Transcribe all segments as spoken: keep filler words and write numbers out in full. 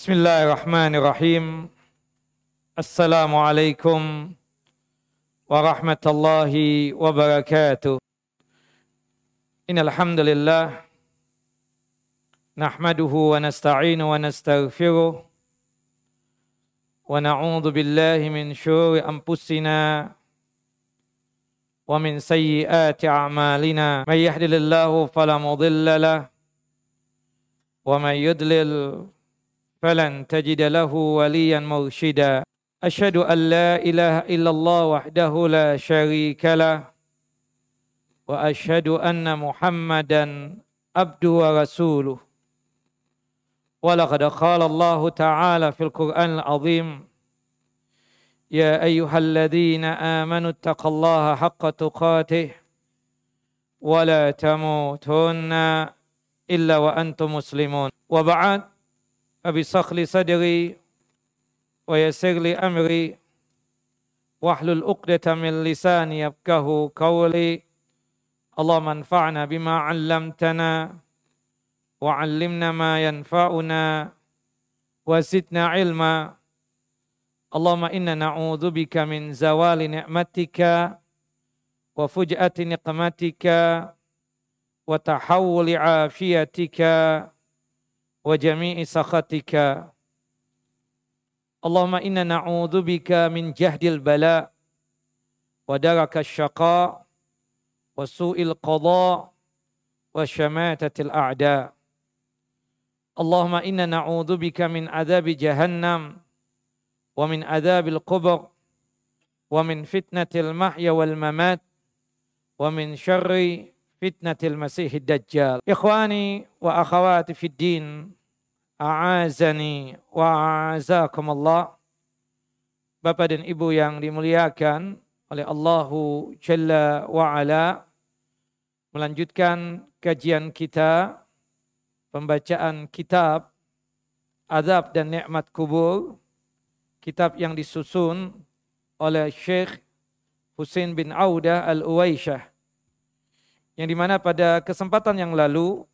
Bismillahirrahmanirrahim. Assalamualaikum warahmatullahi wabarakatuh. Innal hamdalillah nahmaduhu wa nasta'inu wa nastaghfiruh wa na'udzu billahi min syururi anfusina wa min sayyiati a'malina. May yahdihillahu fala mudilla lahu wa may yudlil فلن تجد له وليا مرشدا أشهد أن لا إله إلا الله وحده لا شريك له وأشهد أن محمدا عبده ورسوله ولقد قال الله تعالى في القرآن العظيم يا أيها الذين آمنوا اتقوا الله حق تقاته ولا تموتن إلا وأنتم مسلمون وبعد Abisakh li sadri wa yassir li amri wahlul uqdatan min lisani yafqahu qawli. Allahumma anfa'na bima 'allamtana wa 'allimna ma yanfa'una wa zidna 'ilma. Allahumma inna na'udzubika min zawali ni'matika wa fuj'ati niqmatika wa tahawuli 'afiyatika wa jami'i sakhatika. Allahumma inna na'udzubika min jahdil bala wa daraka asy-syaqa wa su'il qada wa syamatatil a'da. Allahumma inna na'udzubika min adzabi jahannam wa min adzabil qubur wa min fitnatil mahya wal mamat wa min syarri fitnatil masihid dajjal. Ikhwani wa akhawati fid din, a'azani wa a'azakumullah. Bapak dan Ibu yang dimuliakan oleh Allahu Jalla wa Ala, melanjutkan kajian kita, pembacaan kitab Azab dan Nikmat Kubur, kitab yang disusun oleh Syekh Husain bin Auda al-Uwaisyah, yang dimana pada kesempatan yang lalu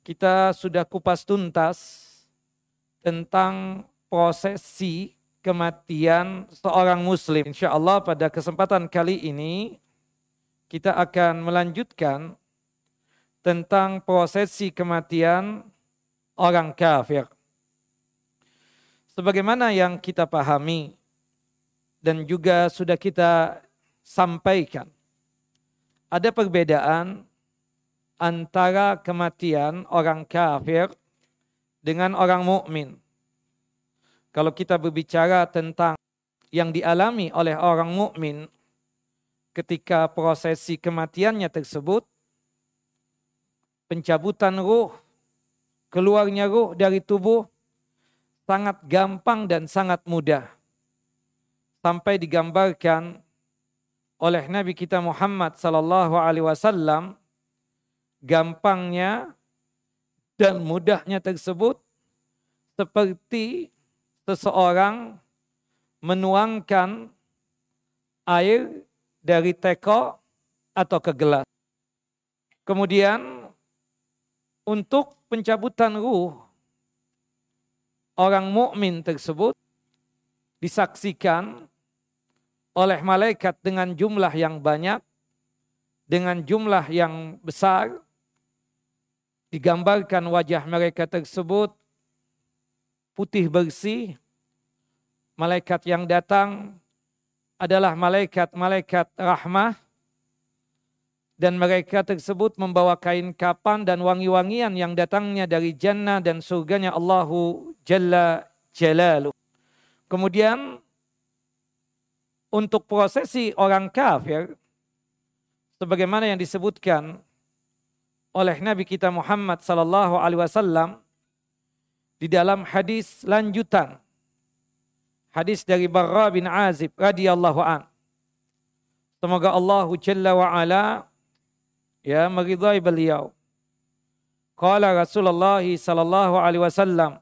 kita sudah kupas tuntas tentang prosesi kematian seorang muslim. Insya Allah pada kesempatan kali ini kita akan melanjutkan tentang prosesi kematian orang kafir. Sebagaimana yang kita pahami dan juga sudah kita sampaikan, ada perbedaan antara kematian orang kafir dengan orang mukmin. Kalau kita berbicara tentang yang dialami oleh orang mukmin ketika prosesi kematiannya tersebut, pencabutan ruh, keluarnya ruh dari tubuh sangat gampang dan sangat mudah. Sampai digambarkan oleh Nabi kita Muhammad sallallahu alaihi wasallam, gampangnya dan mudahnya tersebut seperti seseorang menuangkan air dari teko atau ke gelas. Kemudian untuk pencabutan ruh orang mukmin tersebut disaksikan oleh malaikat dengan jumlah yang banyak, dengan jumlah yang besar. Digambarkan wajah mereka tersebut putih bersih. Malaikat yang datang adalah malaikat-malaikat rahmah, dan mereka tersebut membawa kain kapan dan wangi-wangian yang datangnya dari jannah dan surganya Allahu Jalla Jalaluh. Kemudian untuk prosesi orang kafir, sebagaimana yang disebutkan oleh Nabi kita Muhammad sallallahu alaihi wasallam di dalam hadis lanjutan, hadis dari Barra bin Azib radhiyallahu an. Semoga Allah Jalla wa Ala ya meridai beliau. Qala Rasulullah sallallahu alaihi wasallam,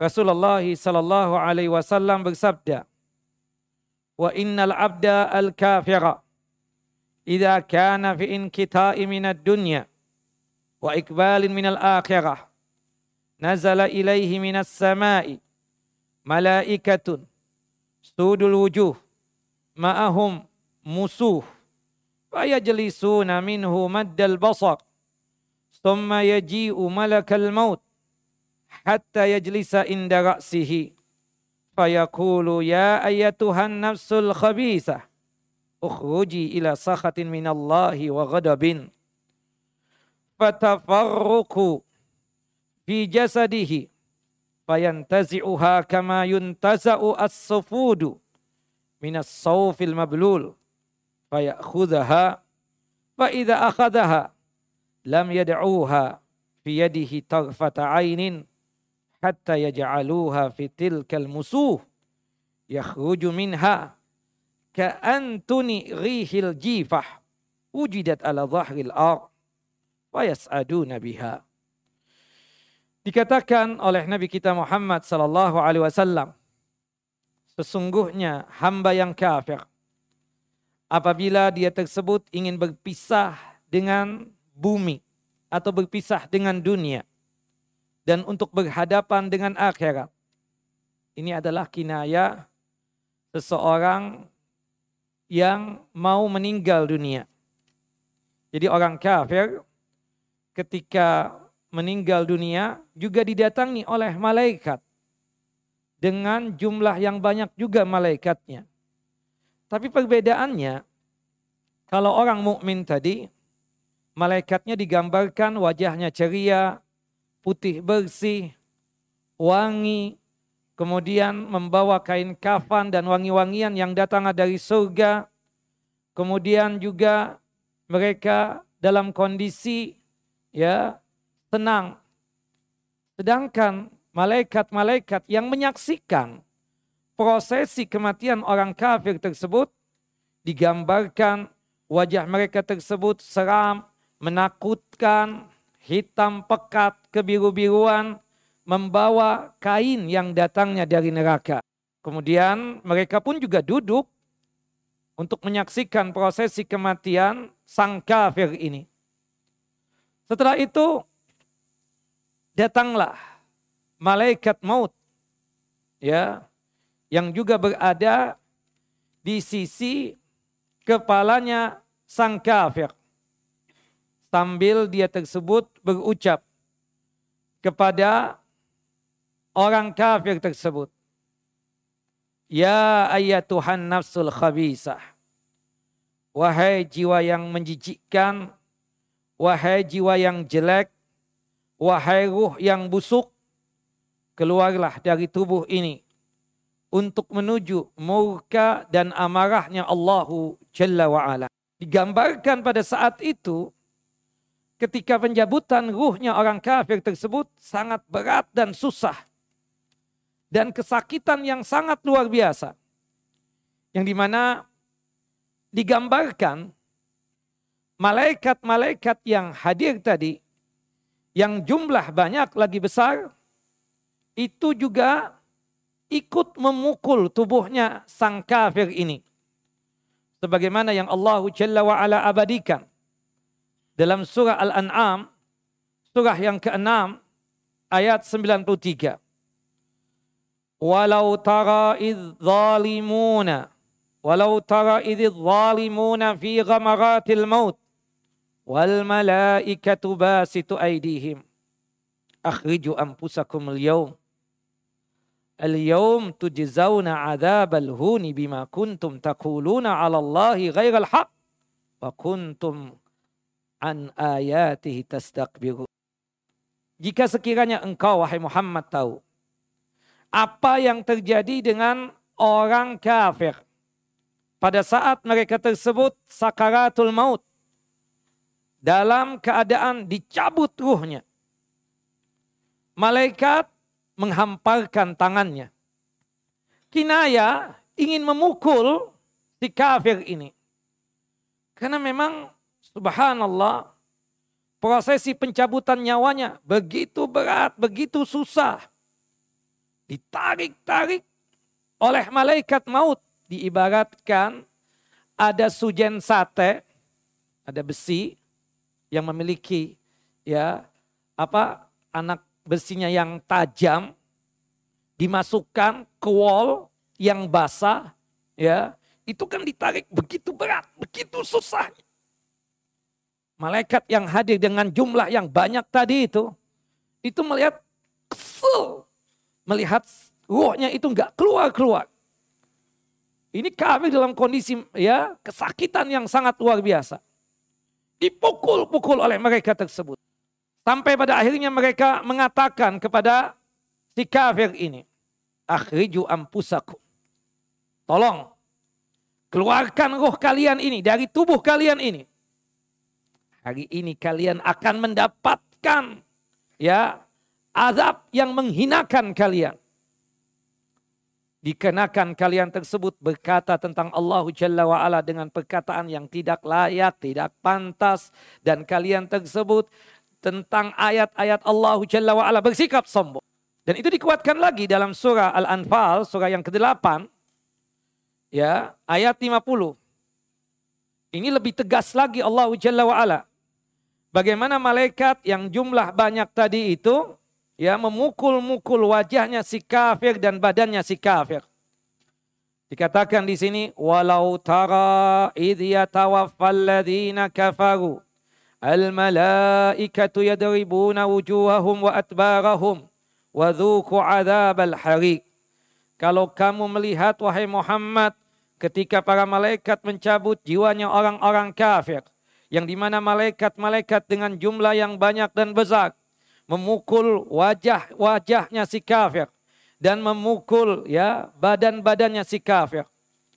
Rasulullah sallallahu alaihi wasallam bersabda, wa innal abda al-kafira idza kana fi inkita'i minad dunya wa ikbalin minal akhirah nazala ilaihi minas samai malaikatun sudul wujuh ma'ahum musuh fayajlisuna minhu maddal basar thumma yaji'u malakal maut hatta yajlisa inda ra'sihi fayaqulu ya ayyatuhan nafsul khabisah ukhruji ila sakhatin minallahi wa ghadabin fatafarruku fi jasadihi fayantazi'uha kama yuntaza'u as-sufudu minas sawfil mablul fayakhudhaha fa idza akhadhaha lam yad'uha fi yadihi tarfata 'ainin hatta yaj'aluha fi tilkal musuh yakhruju minha ka'antuni rihil jifah wujidat ala dhahril ar wa yas'aduna biha. Dikatakan oleh Nabi kita Muhammad sallallahu alaihi wasallam, sesungguhnya hamba yang kafir apabila dia tersebut ingin berpisah dengan bumi atau berpisah dengan dunia dan untuk berhadapan dengan akhirat. Ini adalah kinaya seseorang yang mau meninggal dunia. Jadi orang kafir ketika meninggal dunia juga didatangi oleh malaikat dengan jumlah yang banyak juga malaikatnya. Tapi perbedaannya kalau orang mukmin tadi malaikatnya digambarkan wajahnya ceria, putih bersih, wangi, kemudian membawa kain kafan dan wangi-wangian yang datang dari surga. Kemudian juga mereka dalam kondisi ya tenang. Sedangkan malaikat-malaikat yang menyaksikan prosesi kematian orang kafir tersebut digambarkan wajah mereka tersebut seram, menakutkan, hitam pekat, kebiru-biruan, membawa kain yang datangnya dari neraka. Kemudian mereka pun juga duduk untuk menyaksikan prosesi kematian sang kafir ini. Setelah itu datanglah malaikat maut ya, yang juga berada di sisi kepalanya sang kafir. Sambil dia tersebut berucap kepada orang kafir tersebut. Ya ayyatuhan nafsul khabisah. Wahai jiwa yang menjijikkan. Wahai jiwa yang jelek. Wahai ruh yang busuk. Keluarlah dari tubuh ini. Untuk menuju murka dan amarahnya Allahu Jalla wa'ala. Digambarkan pada saat itu. Ketika penjabutan ruhnya orang kafir tersebut sangat berat dan susah. Dan kesakitan yang sangat luar biasa. Yang dimana digambarkan malaikat-malaikat yang hadir tadi. Yang jumlah banyak lagi besar. Itu juga ikut memukul tubuhnya sang kafir ini. Sebagaimana yang Allah Jalla wa'ala abadikan. Dalam surah Al-An'am, surah yang keenam, ayat sembilan puluh tiga. Walau tara idh zalimuna, walau tara idh zalimuna fi ghamaratil maut, wal malaikatu basitu aidihim, akhriju anfusakum al-yawm, al-yawm tujizawna azabal huni bima kuntum taquluna ala Allahi ghairal haq, wa kuntum an ayatihi tastakbiru. Jika sekiranya engkau wahai Muhammad tahu apa yang terjadi dengan orang kafir pada saat mereka tersebut sakaratul maut dalam keadaan dicabut ruhnya, malaikat menghamparkan tangannya, kinaya ingin memukul si kafir ini karena memang subhanallah, prosesi pencabutan nyawanya begitu berat, begitu susah. Ditarik-tarik oleh malaikat maut. Diibaratkan ada sujen sate, ada besi yang memiliki ya apa anak besinya yang tajam dimasukkan ke wol yang basah, ya itu kan ditarik begitu berat, begitu susah. Malaikat yang hadir dengan jumlah yang banyak tadi itu, itu melihat kesel, melihat ruhnya itu nggak keluar-keluar. Ini kami dalam kondisi ya kesakitan yang sangat luar biasa. Dipukul-pukul oleh mereka tersebut. Sampai pada akhirnya mereka mengatakan kepada si kafir ini, akhriju ampusakum. Tolong keluarkan roh kalian ini dari tubuh kalian ini. Hari ini kalian akan mendapatkan ya azab yang menghinakan kalian. Dikenakan kalian tersebut berkata tentang Allahu Jalla wa'ala dengan perkataan yang tidak layak, tidak pantas. Dan kalian tersebut tentang ayat-ayat Allahu Jalla wa'ala bersikap sombong. Dan itu dikuatkan lagi dalam surah Al-Anfal, surah yang kedelapan, ya, ayat lima puluh. Ini lebih tegas lagi Allahu Jalla wa'ala. Bagaimana malaikat yang jumlah banyak tadi itu, ya, memukul-mukul wajahnya si kafir dan badannya si kafir. Dikatakan di sini, walau tara idh yatawaffalladzina kafaru. Al-malaikatu yadribuna wujuhahum wa atbarahum wa dhuku azab al-hariq. Kalau kamu melihat wahai Muhammad ketika para malaikat mencabut jiwanya orang-orang kafir, yang dimana malaikat-malaikat dengan jumlah yang banyak dan besar memukul wajah-wajahnya si kafir dan memukul ya badan-badannya si kafir.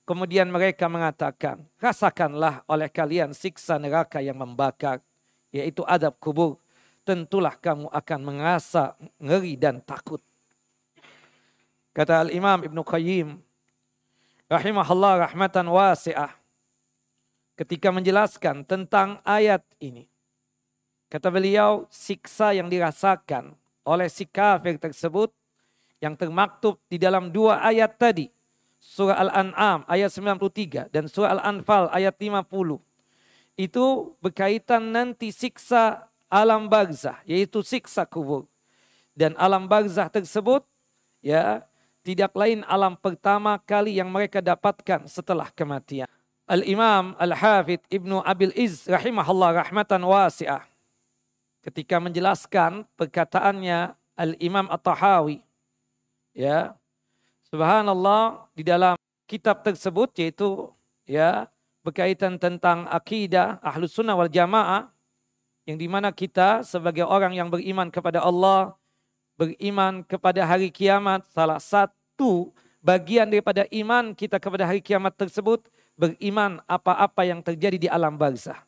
Kemudian mereka mengatakan, rasakanlah oleh kalian siksa neraka yang membakar, yaitu adab kubur. Tentulah kamu akan merasa ngeri dan takut. Kata Al-Imam Ibn Qayyim rahimahullah rahmatan wasi'ah ketika menjelaskan tentang ayat ini. Kata beliau, siksa yang dirasakan oleh si kafir tersebut yang termaktub di dalam dua ayat tadi, surah Al-An'am ayat sembilan puluh tiga dan surah Al-Anfal ayat lima puluh, itu berkaitan nanti siksa alam barzah, yaitu siksa kubur. Dan alam barzah tersebut ya tidak lain alam pertama kali yang mereka dapatkan setelah kematian. Al-Imam Al-Hafid Ibn Abil Iz rahimahullah rahmatan wasi'ah ketika menjelaskan perkataannya Al-Imam At-Tahawi, ya subhanallah, di dalam kitab tersebut yaitu ya berkaitan tentang akidah Ahlus Sunnah wal Jamaah, yang dimana kita sebagai orang yang beriman kepada Allah, beriman kepada hari kiamat, salah satu bagian daripada iman kita kepada hari kiamat tersebut, beriman apa-apa yang terjadi di alam barzah.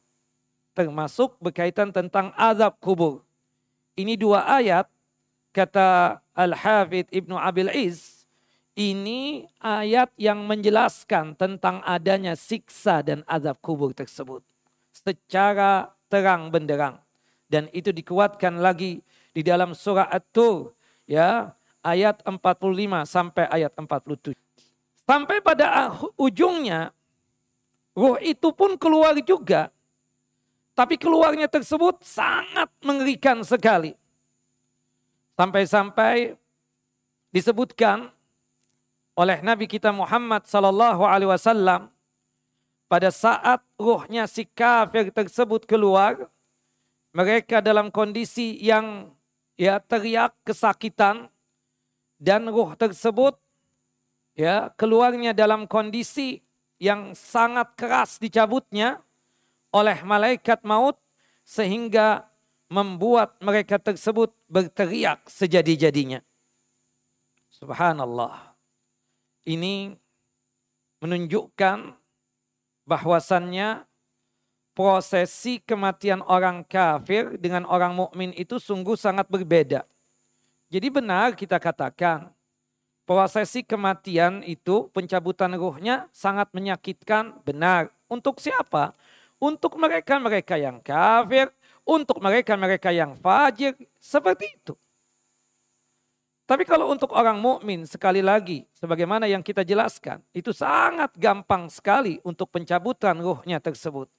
Termasuk berkaitan tentang azab kubur. Ini dua ayat, kata Al-Hafidh Ibn Abil Iz, ini ayat yang menjelaskan tentang adanya siksa dan azab kubur tersebut secara terang benderang. Dan itu dikuatkan lagi di dalam surah At-Tur ya ayat empat puluh lima sampai ayat empat puluh tujuh. Sampai pada ujungnya ruh itu pun keluar juga, tapi keluarnya tersebut sangat mengerikan sekali. Sampai-sampai disebutkan oleh Nabi kita Muhammad sallallahu alaihi wasallam, pada saat ruhnya si kafir tersebut keluar, mereka dalam kondisi yang ya teriak kesakitan, dan ruh tersebut ya keluarnya dalam kondisi yang sangat keras dicabutnya oleh malaikat maut sehingga membuat mereka tersebut berteriak sejadi-jadinya. Subhanallah. Ini menunjukkan bahwasannya prosesi kematian orang kafir dengan orang mukmin itu sungguh sangat berbeda. Jadi benar kita katakan, prosesi kematian itu pencabutan ruhnya sangat menyakitkan, benar. Untuk siapa? Untuk mereka-mereka yang kafir, untuk mereka-mereka yang fajir, seperti itu. Tapi kalau untuk orang mukmin, sekali lagi sebagaimana yang kita jelaskan, itu sangat gampang sekali untuk pencabutan ruhnya tersebut.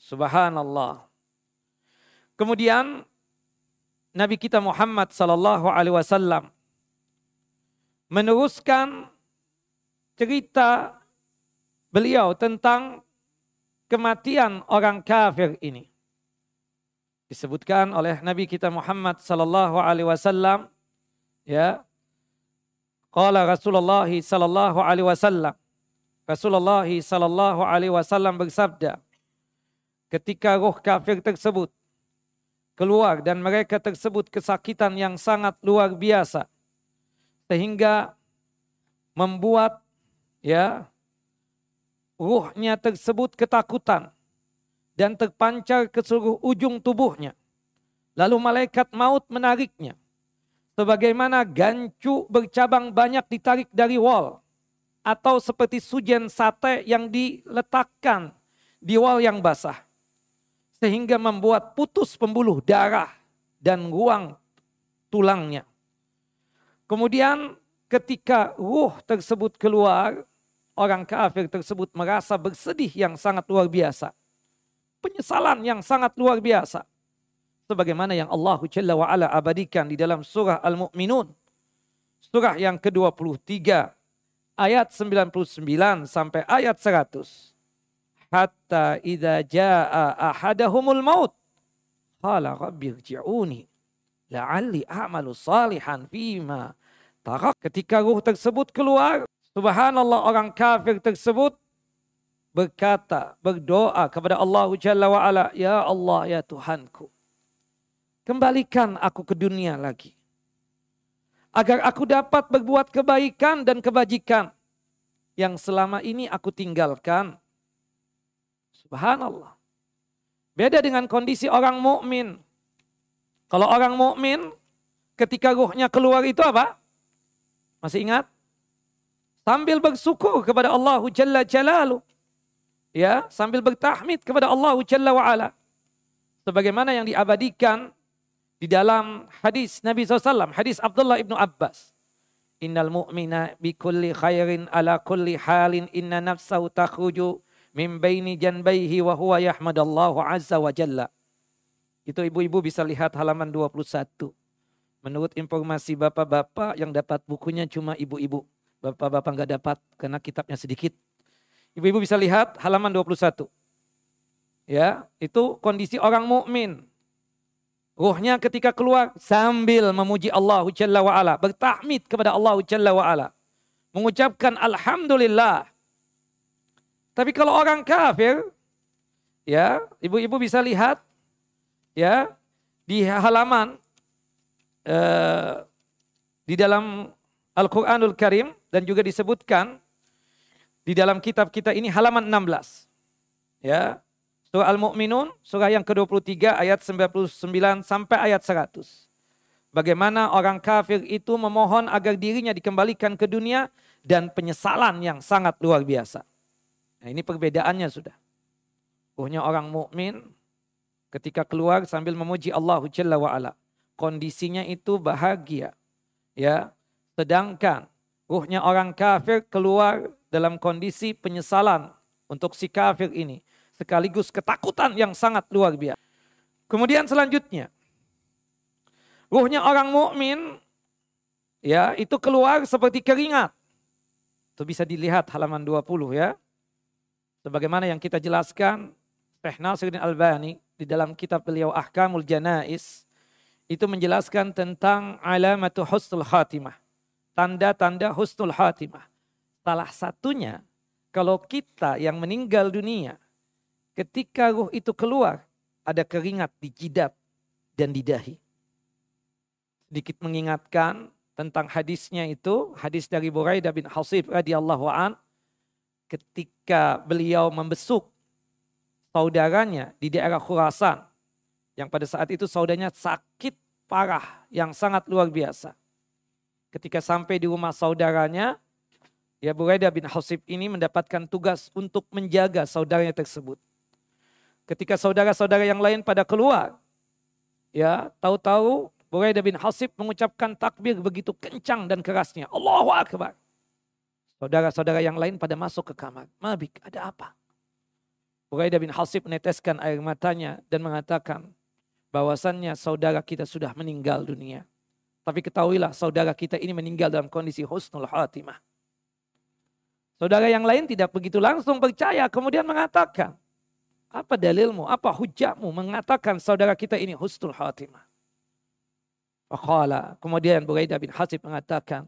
Subhanallah. Kemudian Nabi kita Muhammad sallallahu alaihi wasallam meneruskan cerita beliau tentang kematian orang kafir ini. Disebutkan oleh Nabi kita Muhammad sallallahu alaihi wasallam, ya, qala Rasulullah sallallahu alaihi wasallam, Rasulullah sallallahu alaihi wasallam bersabda, ketika ruh kafir tersebut keluar dan mereka tersebut kesakitan yang sangat luar biasa sehingga membuat, ya, ruhnya tersebut ketakutan dan terpancar ke seluruh ujung tubuhnya. Lalu malaikat maut menariknya sebagaimana gancu bercabang banyak ditarik dari wal, atau seperti sujen sate yang diletakkan di wal yang basah, sehingga membuat putus pembuluh darah dan ruang tulangnya. Kemudian ketika ruh tersebut keluar, orang kafir tersebut merasa bersedih yang sangat luar biasa, penyesalan yang sangat luar biasa, sebagaimana yang Allah Jalla wa'ala abadikan di dalam surah Al-Mu'minun, surah yang ke dua puluh tiga ayat sembilan puluh sembilan sampai ayat seratus. Hatta idza jaa ahadahumul maut qala rabbi irji'uni la'alli a'malu salihan fima tarak. Ketika ruh tersebut keluar, subhanallah, orang kafir tersebut berkata, berdoa kepada Allah Jalla wa Ala, ya Allah, ya Tuhanku, kembalikan aku ke dunia lagi agar aku dapat berbuat kebaikan dan kebajikan yang selama ini aku tinggalkan. Subhanallah. Beda dengan kondisi orang mukmin. Kalau orang mukmin ketika ruhnya keluar itu apa? Masih ingat? Sambil bersyukur kepada Allah Jalla Jalaluh. Ya, sambil bertahmid kepada Allah Jalla wa Ala. Sebagaimana yang diabadikan di dalam hadis Nabi shallallahu alaihi wasallam, hadis Abdullah ibnu Abbas. Innal mu'mina bi kulli khairin ala kulli halin inna nafsahu takhruju min baini janbaihi wa huwa yahmadallahu azza wa jalla. Itu ibu-ibu bisa lihat halaman dua puluh satu. Menurut informasi bapak-bapak, yang dapat bukunya cuma ibu-ibu. Bapak-bapak enggak dapat karena kitabnya sedikit. Ibu-ibu bisa lihat halaman dua puluh satu. Ya, itu kondisi orang mukmin. Ruhnya ketika keluar sambil memuji Allah Jalla wa Ala, bertahmid kepada Allah Jalla wa Ala, mengucapkan alhamdulillah. Tapi kalau orang kafir, ya, ibu-ibu bisa lihat, ya, di halaman eh, di dalam Al-Quranul Karim, dan juga disebutkan di dalam kitab kita ini halaman enam belas. Ya, surah Al-Mu'minun, surah yang ke dua puluh tiga ayat sembilan puluh sembilan sampai ayat seratus. Bagaimana orang kafir itu memohon agar dirinya dikembalikan ke dunia dan penyesalan yang sangat luar biasa. Nah, ini perbedaannya sudah. Ruhnya orang mukmin ketika keluar sambil memuji Allah Jalla wa Ala, kondisinya itu bahagia, ya. Sedangkan ruhnya orang kafir keluar dalam kondisi penyesalan untuk si kafir ini, sekaligus ketakutan yang sangat luar biasa. Kemudian selanjutnya, ruhnya orang mukmin, ya, itu keluar seperti keringat. Itu bisa dilihat halaman dua puluh, ya. Sebagaimana yang kita jelaskan, Syekh Nashiruddin Albani di dalam kitab beliau Ahkamul Janais itu menjelaskan tentang alamatu husnul khatimah, tanda-tanda husnul khatimah. Salah satunya kalau kita yang meninggal dunia ketika ruh itu keluar ada keringat di jidat dan di dahi. Sedikit mengingatkan tentang hadisnya itu, hadis dari Buraydah bin Husayf radhiyallahu an. Ketika beliau membesuk saudaranya di daerah Khurasan, yang pada saat itu saudaranya sakit parah yang sangat luar biasa. Ketika sampai di rumah saudaranya, ya, Buraydah bin Husayf ini mendapatkan tugas untuk menjaga saudaranya tersebut. Ketika saudara-saudara yang lain pada keluar, ya, tahu-tahu Buraydah bin Husayf mengucapkan takbir begitu kencang dan kerasnya, Allahu Akbar. Saudara-saudara yang lain pada masuk ke kamar. Mabik, ada apa? Buraydah bin Husayf meneteskan air matanya dan mengatakan, bahwasannya saudara kita sudah meninggal dunia. Tapi ketahuilah saudara kita ini meninggal dalam kondisi husnul khatimah. Saudara yang lain tidak begitu langsung percaya, kemudian mengatakan, apa dalilmu, apa hujahmu mengatakan saudara kita ini husnul khatimah? Faqala, kemudian Buraydah bin Husayf mengatakan,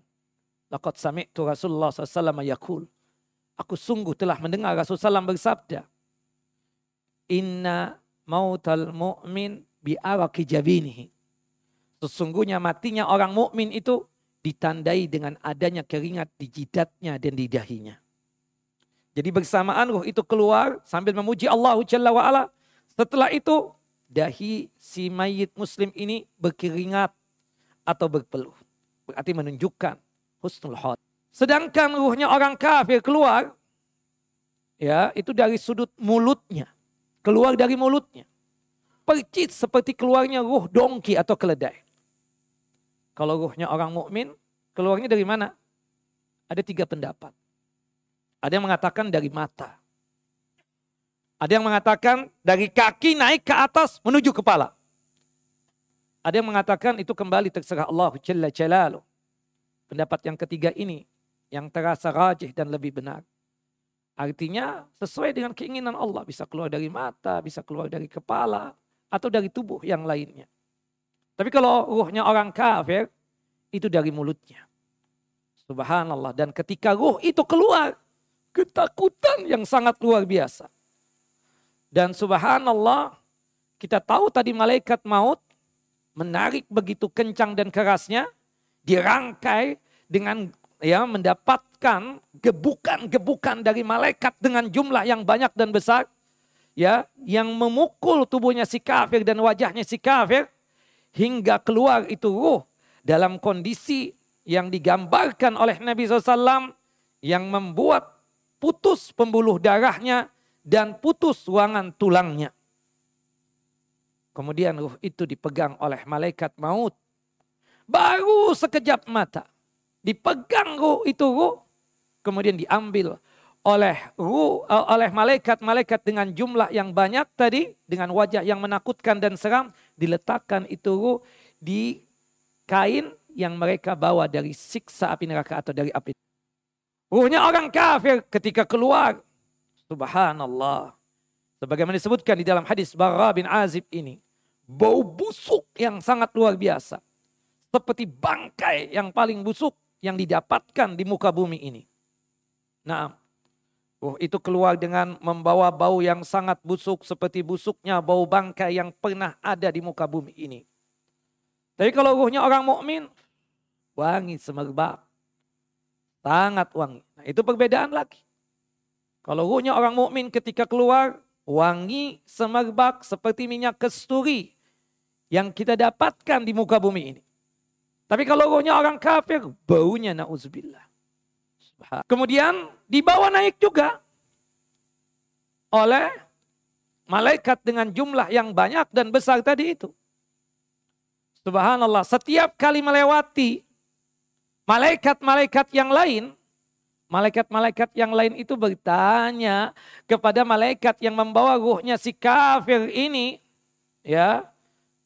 laqad sami'tu Rasulullah sallallahu alaihi wasallam yaqul, aku sungguh telah mendengar Rasulullah sallallahu alaihi wasallam bersabda, inna mautal mu'min bi'araki jabinihi. Sesungguhnya matinya orang mukmin itu ditandai dengan adanya keringat di jidatnya dan di dahinya. Jadi bersamaan ruh itu keluar sambil memuji Allah Jalla wa'ala. Setelah itu dahi si mayit muslim ini berkeringat atau berpeluh. Berarti menunjukkan husnul khatimah. Sedangkan ruhnya orang kafir keluar, ya itu dari sudut mulutnya. Keluar dari mulutnya. Percis seperti keluarnya ruh dongki atau keledai. Kalau ruhnya orang mukmin keluarnya dari mana? Ada tiga pendapat. Ada yang mengatakan dari mata. Ada yang mengatakan dari kaki naik ke atas menuju kepala. Ada yang mengatakan itu kembali terserah Allah Jalla Jalaluh. Pendapat yang ketiga ini yang terasa rajih dan lebih benar. Artinya sesuai dengan keinginan Allah. Bisa keluar dari mata, bisa keluar dari kepala, atau dari tubuh yang lainnya. Tapi kalau ruhnya orang kafir, itu dari mulutnya. Subhanallah. Dan ketika ruh itu keluar, ketakutan yang sangat luar biasa. Dan subhanallah, kita tahu tadi malaikat maut menarik begitu kencang dan kerasnya, dirangkai dengan ya mendapatkan gebukan-gebukan dari malaikat dengan jumlah yang banyak dan besar. Ya, yang memukul tubuhnya si kafir dan wajahnya si kafir hingga keluar itu ruh dalam kondisi yang digambarkan oleh Nabi shallallahu alaihi wasallam yang membuat putus pembuluh darahnya dan putus ruangan tulangnya. Kemudian ruh itu dipegang oleh malaikat maut. Baru sekejap mata dipegang ruh itu ruh, kemudian diambil oleh ruh, oleh malaikat-malaikat dengan jumlah yang banyak tadi, dengan wajah yang menakutkan dan seram, diletakkan itu ruh di kain yang mereka bawa dari siksa api neraka atau dari api. Ruhnya orang kafir ketika keluar, subhanallah, sebagaimana disebutkan di dalam hadis Barra bin Azib ini, bau busuk yang sangat luar biasa, seperti bangkai yang paling busuk yang didapatkan di muka bumi ini. Nah, ruh itu keluar dengan membawa bau yang sangat busuk seperti busuknya bau bangkai yang pernah ada di muka bumi ini. Tapi kalau ruhnya orang mukmin, wangi semerbak, sangat wangi. Nah, itu perbedaan lagi. Kalau ruhnya orang mukmin ketika keluar, wangi semerbak seperti minyak kasturi yang kita dapatkan di muka bumi ini. Tapi kalau ruhnya orang kafir, baunya na'udzubillah. Kemudian dibawa naik juga oleh malaikat dengan jumlah yang banyak dan besar tadi itu. Subhanallah, setiap kali melewati malaikat-malaikat yang lain, malaikat-malaikat yang lain itu bertanya kepada malaikat yang membawa ruhnya si kafir ini, ya,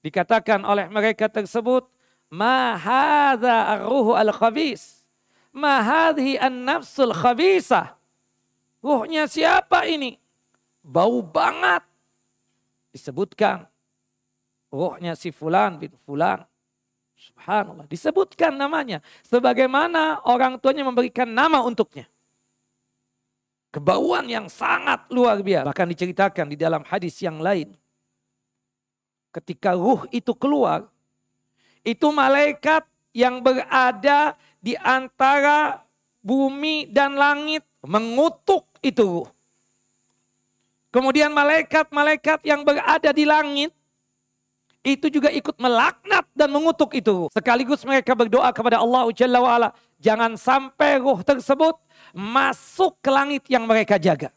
dikatakan oleh mereka tersebut, ma hadza ar-ruhu al-khabis, ma hadhihi an-nafsul khabisah. Ruhnya siapa ini? Bau banget. Disebutkan ruhnya si fulan bin fulan. Subhanallah, disebutkan namanya sebagaimana orang tuanya memberikan nama untuknya. Kebauan yang sangat luar biasa. Bahkan diceritakan di dalam hadis yang lain, ketika ruh itu keluar, itu malaikat yang berada di antara bumi dan langit mengutuk itu ruh. Kemudian malaikat-malaikat yang berada di langit itu juga ikut melaknat dan mengutuk itu ruh. Sekaligus mereka berdoa kepada Allah Jalla wa'ala, jangan sampai ruh tersebut masuk ke langit yang mereka jaga.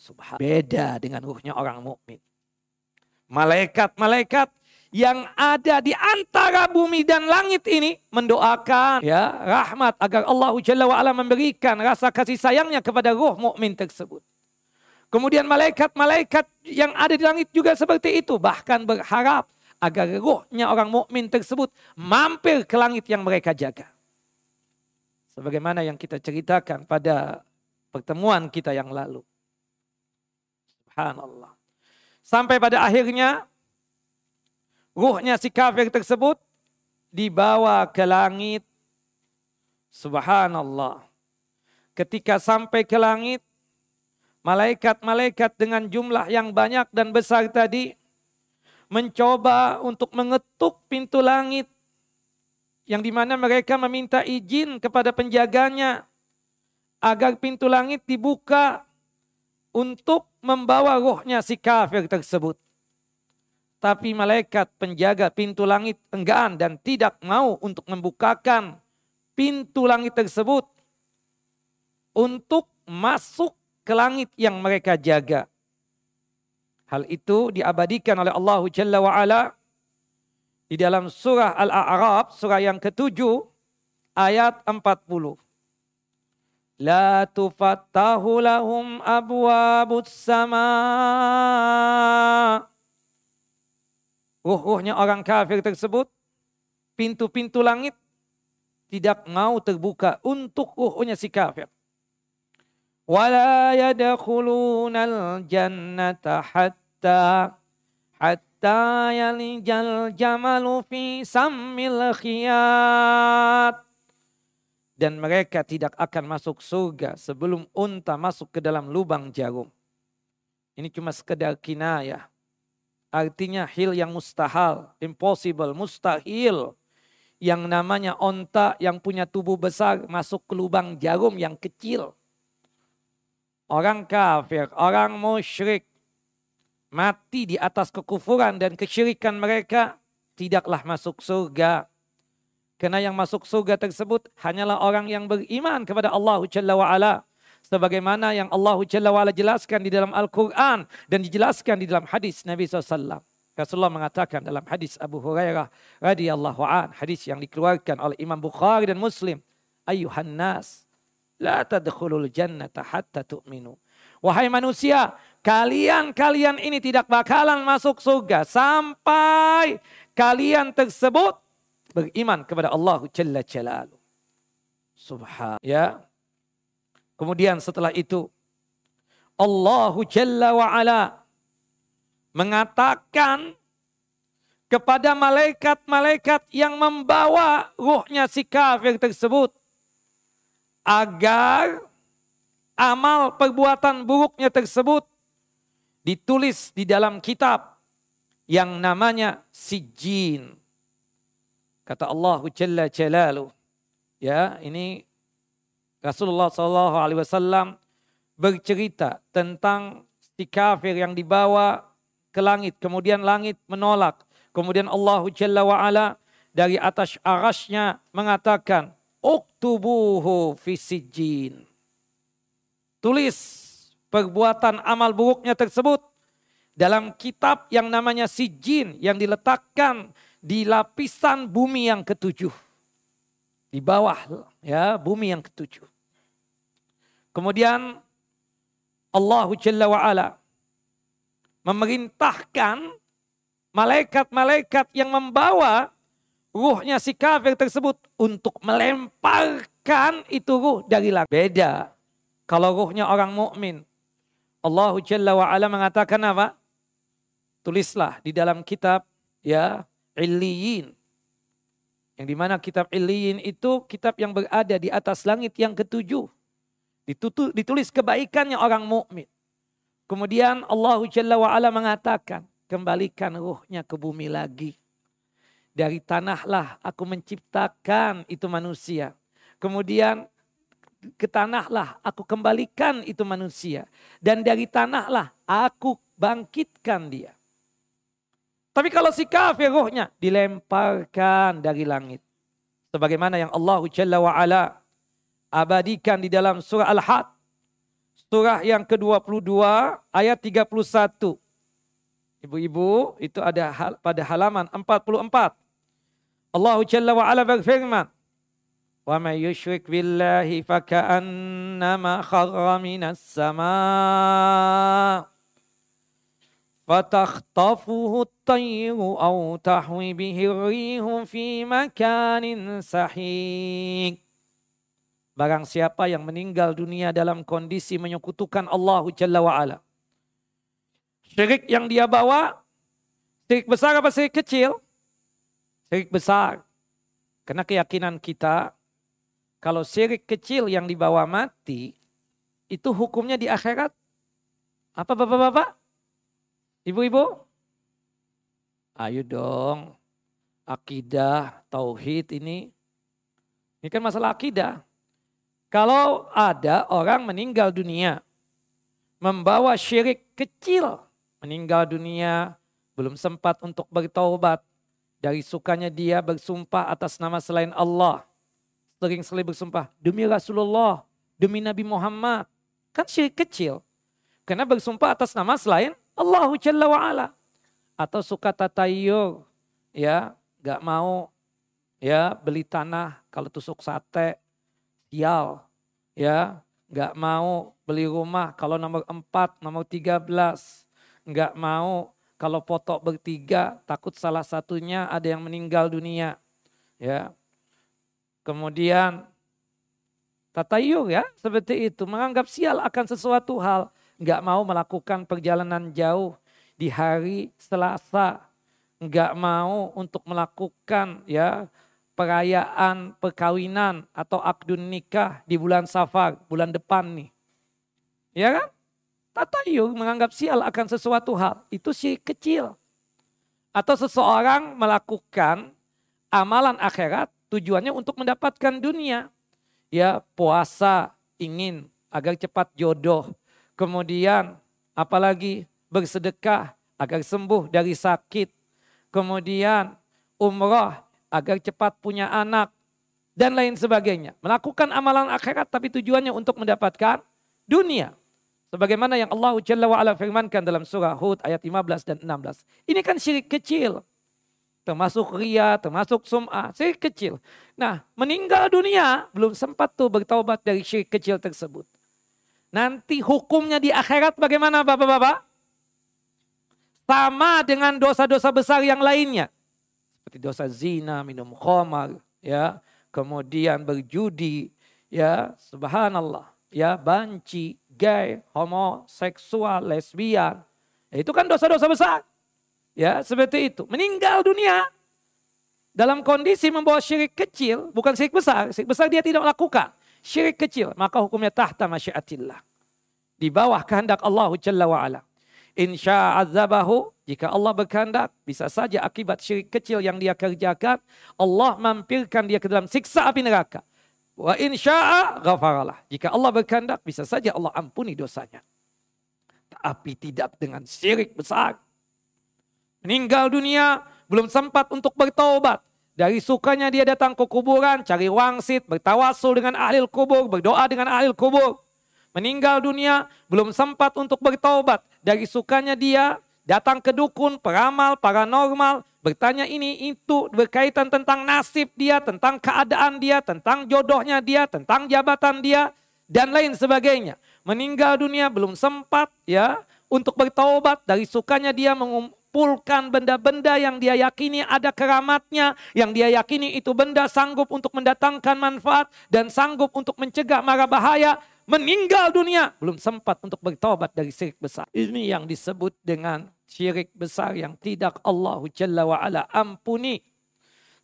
Subhanallah. Beda dengan ruhnya orang mukmin. Malaikat-malaikat yang ada di antara bumi dan langit ini mendoakan ya rahmat agar Allah Jalla wa'ala memberikan rasa kasih sayangnya kepada ruh mukmin tersebut. Kemudian malaikat-malaikat yang ada di langit juga seperti itu. Bahkan berharap agar ruhnya orang mukmin tersebut mampir ke langit yang mereka jaga. Sebagaimana yang kita ceritakan pada pertemuan kita yang lalu. Subhanallah. Sampai pada akhirnya ruhnya si kafir tersebut dibawa ke langit. Subhanallah. Ketika sampai ke langit, malaikat-malaikat dengan jumlah yang banyak dan besar tadi mencoba untuk mengetuk pintu langit, yang dimana mereka meminta izin kepada penjaganya agar pintu langit dibuka untuk membawa ruhnya si kafir tersebut. Tapi malaikat penjaga pintu langit enggan dan tidak mau untuk membukakan pintu langit tersebut untuk masuk ke langit yang mereka jaga. Hal itu diabadikan oleh Allah Jalla wa'ala di dalam surah Al-A'raf, surah yang ketujuh, ayat empat puluh. La tufattahu lahum abwabus sama. Ruh-ruhnya orang kafir tersebut, pintu-pintu langit tidak mau terbuka untuk ruhnya si kafir. Wala yadkhulunal jannata hatta hatta yalijal jamalu fi sammil khiyat. Dan mereka tidak akan masuk surga sebelum unta masuk ke dalam lubang jarum. Ini cuma sekedar kinayah. Artinya hil yang mustahal, impossible, mustahil. Yang namanya unta yang punya tubuh besar masuk ke lubang jarum yang kecil. Orang kafir, orang musyrik, mati di atas kekufuran dan kesyirikan mereka, tidaklah masuk surga. Karena yang masuk surga tersebut hanyalah orang yang beriman kepada Allah Jalla wa'ala. Sebagaimana yang Allah Jalla wa'ala jelaskan di dalam Al-Quran dan dijelaskan di dalam hadis Nabi shallallahu alaihi wasallam. Rasulullah mengatakan dalam hadis Abu Hurairah radhiyallahu an, hadis yang dikeluarkan oleh Imam Bukhari dan Muslim. Ayuhan nas, la tadkhulul jannata hatta tu'minu. Wahai manusia, kalian-kalian ini tidak bakalan masuk surga sampai kalian tersebut beriman kepada Allah Jalla Jalaluhu. Subhanallah. Ya. Kemudian setelah itu Allah Jalla wa'ala mengatakan kepada malaikat-malaikat yang membawa ruhnya si kafir tersebut agar amal perbuatan buruknya tersebut ditulis di dalam kitab yang namanya Sijjin. Kata Allah Jalla Jalaluhu. Ya, ini Rasulullah shallallahu alaihi wasallam bercerita tentang si kafir yang dibawa ke langit. Kemudian langit menolak. Kemudian Allah Jalla wa'ala dari atas arasnya mengatakan, uktubuhu fi Sijjin. Tulis perbuatan amal buruknya tersebut dalam kitab yang namanya Sijjin yang diletakkan di lapisan bumi yang ketujuh. Di bawah ya bumi yang ketujuh. Kemudian Allah Jalla wa'ala memerintahkan malaikat-malaikat yang membawa ruhnya si kafir tersebut untuk melemparkan itu ruh dari langit. Beda kalau ruhnya orang mukmin. Allah Jalla wa'ala mengatakan apa? Tulislah di dalam kitab ya Illiyin. Yang dimana kitab Illiyin itu kitab yang berada di atas langit yang ketujuh. Ditutu, ditulis kebaikannya orang mukmin. Kemudian Allah Jalla wa'ala mengatakan, kembalikan ruhnya ke bumi lagi. Dari tanahlah aku menciptakan itu manusia. Kemudian ke tanahlah aku kembalikan itu manusia. Dan dari tanahlah aku bangkitkan dia. Tapi kalau si kafir ruhnya dilemparkan dari langit. Sebagaimana yang Allah Jalla wa'ala abadikan di dalam surah Al-Had. Surah yang ke dua puluh dua ayat tiga puluh satu. Ibu-ibu itu ada hal, pada halaman empat puluh empat. Allah Jalla wa'ala berfirman. Wa may yushrik billahi fa ka'annama kharra minas sama' فتخطفه الطير أو تحوي به الريح في مكان سحيق. Barang siapa yang meninggal dunia dalam kondisi menyekutukan Allah Jalla wa'ala. Syirik yang dia bawa, syirik besar apa syirik kecil? Syirik besar. Karena keyakinan kita, kalau syirik kecil yang dibawa mati, itu hukumnya di akhirat. Apa bapak-bapak? Ibu-ibu? Ayo dong. Akidah, tauhid ini. Ini kan masalah akidah. Kalau ada orang meninggal dunia, membawa syirik kecil, meninggal dunia, belum sempat untuk bertaubat, dari sukanya dia bersumpah atas nama selain Allah, sering-sering bersumpah, demi Rasulullah, demi Nabi Muhammad, kan syirik kecil, karena bersumpah atas nama selain Allah Jalla wa'ala, atau suka tatayur, ya, gak mau, ya, beli tanah, kalau tusuk sate, sial, ya, nggak mau beli rumah kalau nomor empat, nomor tiga belas, nggak mau kalau foto bertiga takut salah satunya ada yang meninggal dunia, ya. Kemudian tatayur, ya, seperti itu, menganggap sial akan sesuatu hal, nggak mau melakukan perjalanan jauh di hari Selasa, nggak mau untuk melakukan, ya, perayaan perkawinan atau akdun nikah di bulan Safar, bulan depan nih. Ya kan? Tatayur menganggap sial akan sesuatu hal. Itu syirik kecil. Atau seseorang melakukan amalan akhirat tujuannya untuk mendapatkan dunia. Ya, puasa ingin agar cepat jodoh. Kemudian apalagi bersedekah agar sembuh dari sakit. Kemudian umrah agar cepat punya anak, dan lain sebagainya. Melakukan amalan akhirat tapi tujuannya untuk mendapatkan dunia. Sebagaimana yang Allah Jalla wa'ala firmankan dalam surah Hud ayat lima belas dan enam belas. Ini kan syirik kecil. Termasuk riya, termasuk sum'ah, syirik kecil. Nah, meninggal dunia belum sempat tuh bertaubat dari syirik kecil tersebut. Nanti hukumnya di akhirat bagaimana bapak-bapak? Sama dengan dosa-dosa besar yang lainnya. Seperti dosa zina, minum khamar, ya, kemudian berjudi, ya, subhanallah, ya, banci, gay, homoseksual, lesbian, ya, itu kan dosa-dosa besar, ya, seperti itu. Meninggal dunia dalam kondisi membawa syirik kecil, bukan syirik besar, syirik besar dia tidak lakukan, syirik kecil maka hukumnya tahta masyiatillah, di bawah kehendak Allah Jalla wa'ala. Insya'adzabahu, jika Allah berkehendak, bisa saja akibat syirik kecil yang dia kerjakan, Allah mampirkan dia ke dalam siksa api neraka. Wa insya'a ghafaralah. Jika Allah berkehendak, bisa saja Allah ampuni dosanya. Tapi tidak dengan syirik besar. Meninggal dunia, belum sempat untuk bertaubat. Dari sukanya dia datang ke kuburan, cari wangsit, bertawasul dengan ahli kubur, berdoa dengan ahli kubur. Meninggal dunia, belum sempat untuk bertaubat. Dari sukanya dia datang ke dukun, peramal, paranormal. Bertanya ini, itu, berkaitan tentang nasib dia, tentang keadaan dia, tentang jodohnya dia, tentang jabatan dia, dan lain sebagainya. Meninggal dunia, belum sempat, ya, untuk bertaubat. Dari sukanya dia mengumpulkan benda-benda yang dia yakini ada keramatnya. Yang dia yakini itu benda sanggup untuk mendatangkan manfaat dan sanggup untuk mencegah mara bahaya. Meninggal dunia belum sempat untuk bertobat dari syirik besar. Ini yang disebut dengan syirik besar yang tidak Allah Jalla wa'ala ampuni.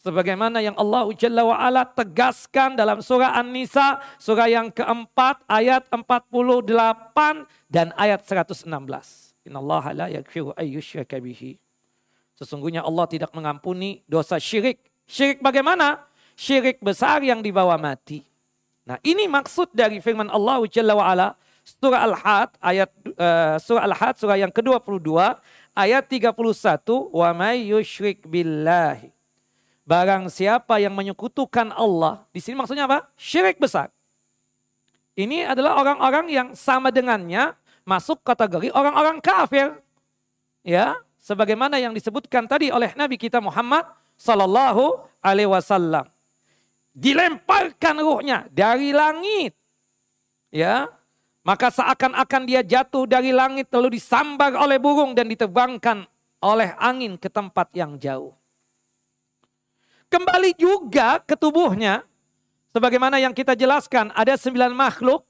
Sebagaimana yang Allah Jalla wa'ala tegaskan dalam surah An-Nisa, surah yang keempat ayat empat puluh delapan dan ayat seratus enam belas. Innallaha la yaghfiru ayyushraka bihi. Sesungguhnya Allah tidak mengampuni dosa syirik. Syirik bagaimana? Syirik besar yang dibawa mati. Nah, ini maksud dari firman Allah Jalla wa'ala surah Al-Had ayat uh, surah Al-Had surah yang ke-dua puluh dua ayat tiga puluh satu, wa may yusyrik billahi. Barang siapa yang menyekutukan Allah, di sini maksudnya apa? Syirik besar. Ini adalah orang-orang yang sama dengannya masuk kategori orang-orang kafir. Ya, sebagaimana yang disebutkan tadi oleh Nabi kita Muhammad sallallahu alaihi wasallam. Dilemparkan ruhnya dari langit, ya, Maka seakan-akan dia jatuh dari langit lalu disambar oleh burung dan diterbangkan oleh angin ke tempat yang jauh. Kembali juga ke tubuhnya. Sebagaimana yang kita jelaskan ada sembilan makhluk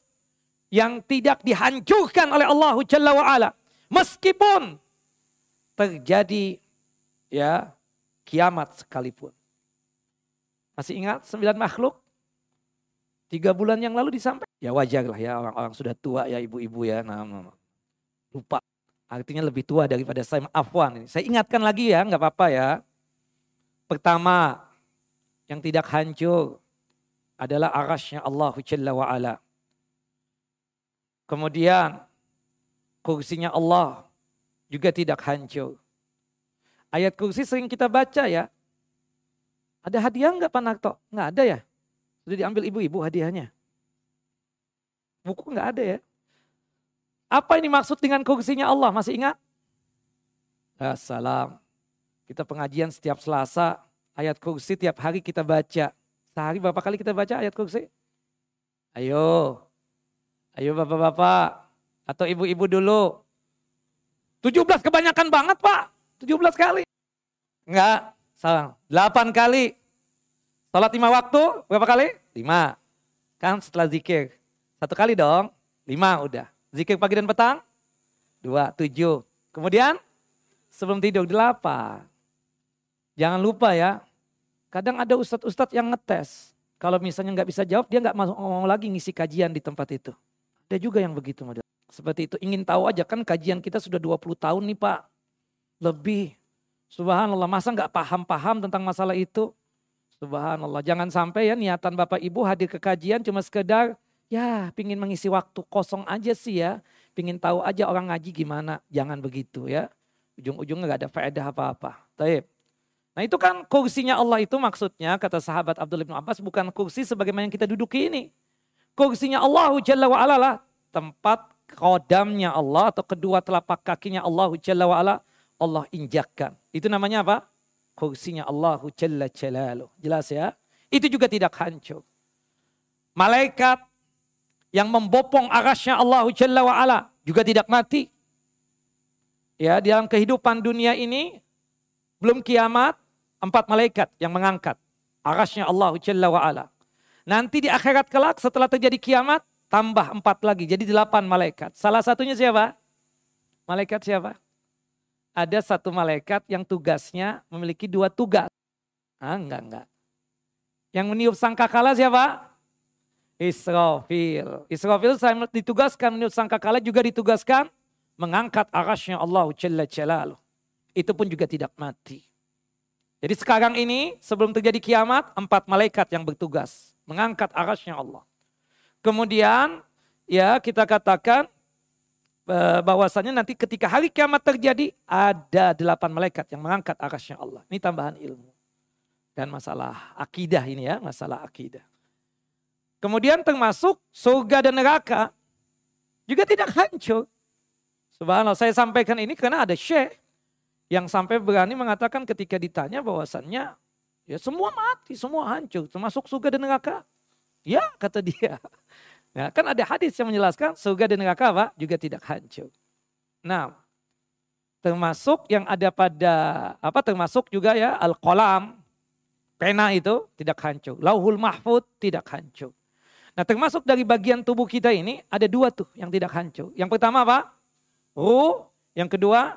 yang tidak dihancurkan oleh Allah Jalla wa'ala. Meskipun terjadi ya kiamat sekalipun. Masih ingat sembilan makhluk? Tiga bulan yang lalu disampaikan. Ya wajar lah ya orang-orang sudah tua ya ibu-ibu ya. Nah, nah, lupa. Artinya lebih tua daripada saya. Afwan. Saya ingatkan lagi ya. Gak apa-apa ya. Pertama. Yang tidak hancur. Adalah arasnya Allah Jalla wa'ala. Kemudian. Kursinya Allah. Juga tidak hancur. Ayat kursi sering kita baca ya. Ada hadiah gak Pak Narto? Gak ada ya? Sudah diambil ibu-ibu hadiahnya. Buku gak ada ya. Apa ini maksud dengan kursinya Allah? Masih ingat? Assalam. Kita pengajian setiap Selasa. Ayat kursi tiap hari kita baca. Sehari berapa kali kita baca ayat kursi? Ayo. Ayo bapak-bapak. Atau ibu-ibu dulu. tujuh belas kebanyakan banget Pak. tujuh belas kali. Enggak. Salah. delapan kali. Salat lima waktu, berapa kali? Lima. Kan setelah zikir. Satu kali dong, lima udah. Zikir pagi dan petang, dua, tujuh. Kemudian sebelum tidur, delapan. Jangan lupa ya, kadang ada ustadz-ustadz yang ngetes. Kalau misalnya nggak bisa jawab, dia nggak mau lagi ngisi kajian di tempat itu. Ada juga yang begitu model. Seperti itu, ingin tahu aja kan kajian kita sudah dua puluh tahun nih Pak. Lebih. Subhanallah, masa nggak paham-paham tentang masalah itu? Subhanallah, jangan sampai ya niatan Bapak Ibu hadir ke kajian cuma sekedar ya pingin mengisi waktu kosong aja sih ya. Pingin tahu aja orang ngaji gimana, jangan begitu ya. Ujung-ujungnya gak ada faedah apa-apa. Taib. Nah itu kan kursinya Allah itu maksudnya kata sahabat Abdullah ibnu Abbas bukan kursi sebagaimana yang kita duduki ini. Kursinya Allah Jalla wa'ala lah tempat kodamnya Allah atau kedua telapak kakinya Allah Jalla wa'ala Allah injakkan. Itu namanya apa? Kursinya Allahu Jalla Jalaluh. Jelas ya? Itu juga tidak hancur. Malaikat yang membopong arasnya Allahu Jalla wa'ala juga tidak mati. Ya, dalam kehidupan dunia ini belum kiamat empat malaikat yang mengangkat arasnya Allahu Jalla wa'ala. Nanti di akhirat kelak setelah terjadi kiamat tambah empat lagi. Jadi delapan malaikat. Salah satunya siapa? Malaikat siapa? Ada satu malaikat yang tugasnya memiliki dua tugas. Ah, enggak, enggak. Yang meniup sangkakala siapa? Israfil. Israfil saya ditugaskan meniup sangkakala juga ditugaskan mengangkat arasnya Allah Jalla Jalaluh. Itu pun juga tidak mati. Jadi sekarang ini sebelum terjadi kiamat empat malaikat yang bertugas mengangkat arasnya Allah. Kemudian ya kita katakan bahwasanya nanti ketika hari kiamat terjadi ada delapan malaikat yang mengangkat arasnya Allah. Ini tambahan ilmu. Dan masalah akidah ini ya, masalah akidah. Kemudian termasuk surga dan neraka juga tidak hancur. Subhanallah, saya sampaikan ini karena ada syekh yang sampai berani mengatakan ketika ditanya bahwasannya ya semua mati, semua hancur, termasuk surga dan neraka. Ya, kata dia. Nah, kan ada hadis yang menjelaskan surga dan neraka apa? Juga tidak hancur. Nah, termasuk yang ada pada apa? Termasuk juga ya al-qalam, pena itu tidak hancur. Lauhul mahfud tidak hancur. Nah, termasuk dari bagian tubuh kita ini ada dua tuh yang tidak hancur. Yang pertama apa? Ruh, yang kedua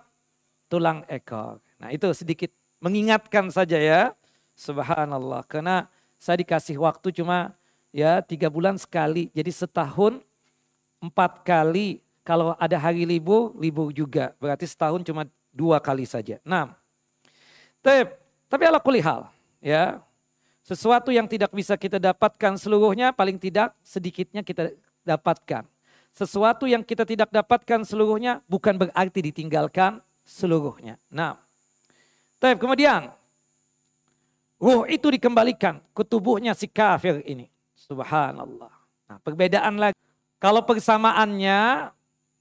tulang ekor. Nah, itu sedikit mengingatkan saja ya. Subhanallah, karena saya dikasih waktu cuma ya tiga bulan sekali, jadi setahun empat kali. Kalau ada hari libur, libur juga. Berarti setahun cuma dua kali saja. Nah, tep, tapi ala kulihal, ya sesuatu yang tidak bisa kita dapatkan seluruhnya, paling tidak sedikitnya kita dapatkan. Sesuatu yang kita tidak dapatkan seluruhnya bukan berarti ditinggalkan seluruhnya. Nah, tep, kemudian ruh itu dikembalikan ke tubuhnya si kafir ini. Subhanallah. Nah, perbedaan lagi. Kalau persamaannya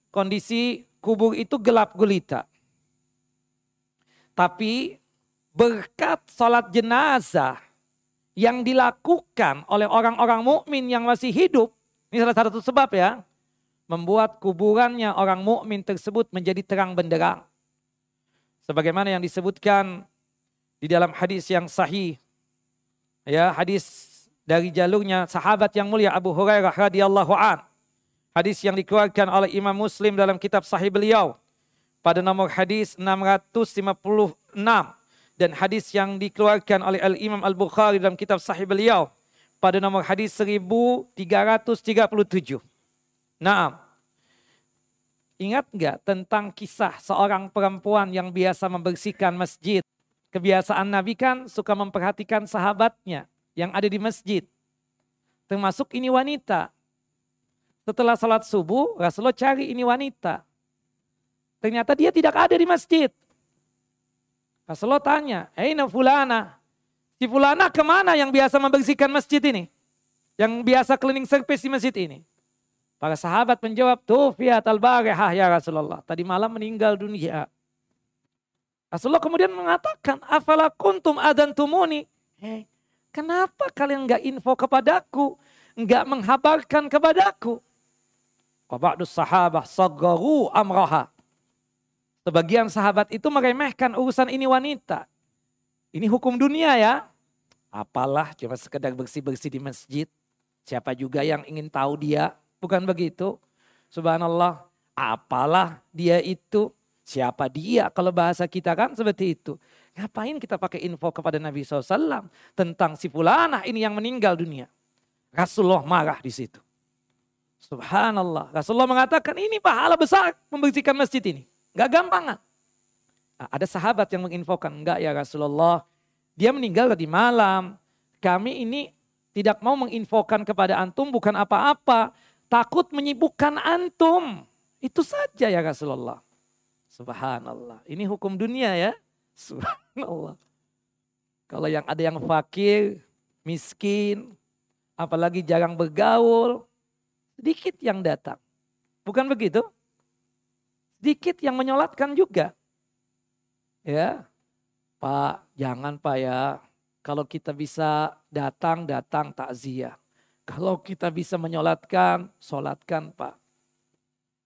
kondisi kubur itu gelap gulita. Tapi berkat salat jenazah yang dilakukan oleh orang-orang mukmin yang masih hidup, ini salah satu sebab ya. membuat kuburannya orang mukmin tersebut menjadi terang benderang. Sebagaimana yang disebutkan di dalam hadis yang sahih, ya, hadis dari jalurnya sahabat yang mulia Abu Hurairah radhiyallahu an. Hadis yang dikeluarkan oleh Imam Muslim dalam kitab sahih beliau pada nomor hadis enam ratus lima puluh enam dan hadis yang dikeluarkan oleh Al-Imam Al-Bukhari dalam kitab sahih beliau pada nomor hadis seribu tiga ratus tiga puluh tujuh. Naam. Ingat enggak tentang kisah seorang perempuan yang biasa membersihkan masjid? Kebiasaan Nabi kan suka memperhatikan sahabatnya yang ada di masjid. Termasuk ini wanita. Setelah salat subuh, Rasulullah cari ini wanita. Ternyata dia tidak ada di masjid. Rasulullah tanya, "Aina fulana?" Si fulana kemana yang biasa membersihkan masjid ini? Yang biasa cleaning service di masjid ini? Para sahabat menjawab, "Tufiyat al-barihah ya Rasulullah. Tadi malam meninggal dunia." Rasulullah kemudian mengatakan, "Afala kuntum adantumuni?" Hei. Kenapa kalian enggak info kepadaku? Enggak menghabarkan kepadaku? Qaba'dus sahabah saggaru amraha. Sebagian sahabat itu meremehkan urusan ini wanita. Ini hukum dunia ya. Apalah cuma sekedar bersih-bersih di masjid. Siapa juga yang ingin tahu dia? Bukan begitu. Subhanallah. Apalah dia itu. Siapa dia kalau bahasa kita kan seperti itu. Ngapain kita pakai info kepada Nabi shallallahu alaihi wasallam tentang si fulanah ini yang meninggal dunia. Rasulullah marah di situ. Subhanallah. Rasulullah mengatakan ini pahala besar membersihkan masjid ini. Gak gampangan. Nah, ada sahabat yang menginfokan. Enggak ya Rasulullah. Dia meninggal tadi malam. Kami ini tidak mau menginfokan kepada antum bukan apa-apa. Takut menyibukkan antum. Itu saja ya Rasulullah. Subhanallah. Ini hukum dunia ya. Subhanallah. Kalau yang ada yang fakir, miskin, apalagi jarang bergaul, sedikit yang datang. Bukan begitu? Sedikit yang menyolatkan juga. Ya. Pak, jangan Pak ya. Kalau kita bisa datang, datang takziah. Kalau kita bisa menyolatkan, solatkan Pak.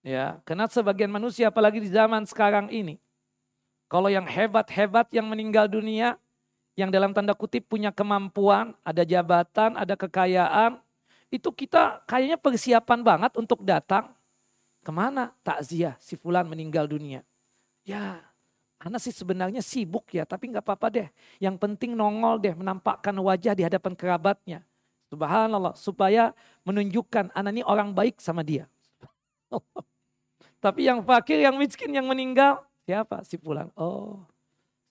Ya, karena sebagian manusia apalagi di zaman sekarang ini. Kalau yang hebat-hebat yang meninggal dunia, yang dalam tanda kutip punya kemampuan, ada jabatan, ada kekayaan, itu kita kayaknya persiapan banget untuk datang. Kemana? Takziah, si fulan meninggal dunia. Ya, Ana sih sebenarnya sibuk ya, tapi gak apa-apa deh. Yang penting nongol deh, menampakkan wajah di hadapan kerabatnya. Subhanallah, supaya menunjukkan Ana ini orang baik sama dia. Tapi yang fakir, yang miskin, yang meninggal, siapa? Si pulang. Oh,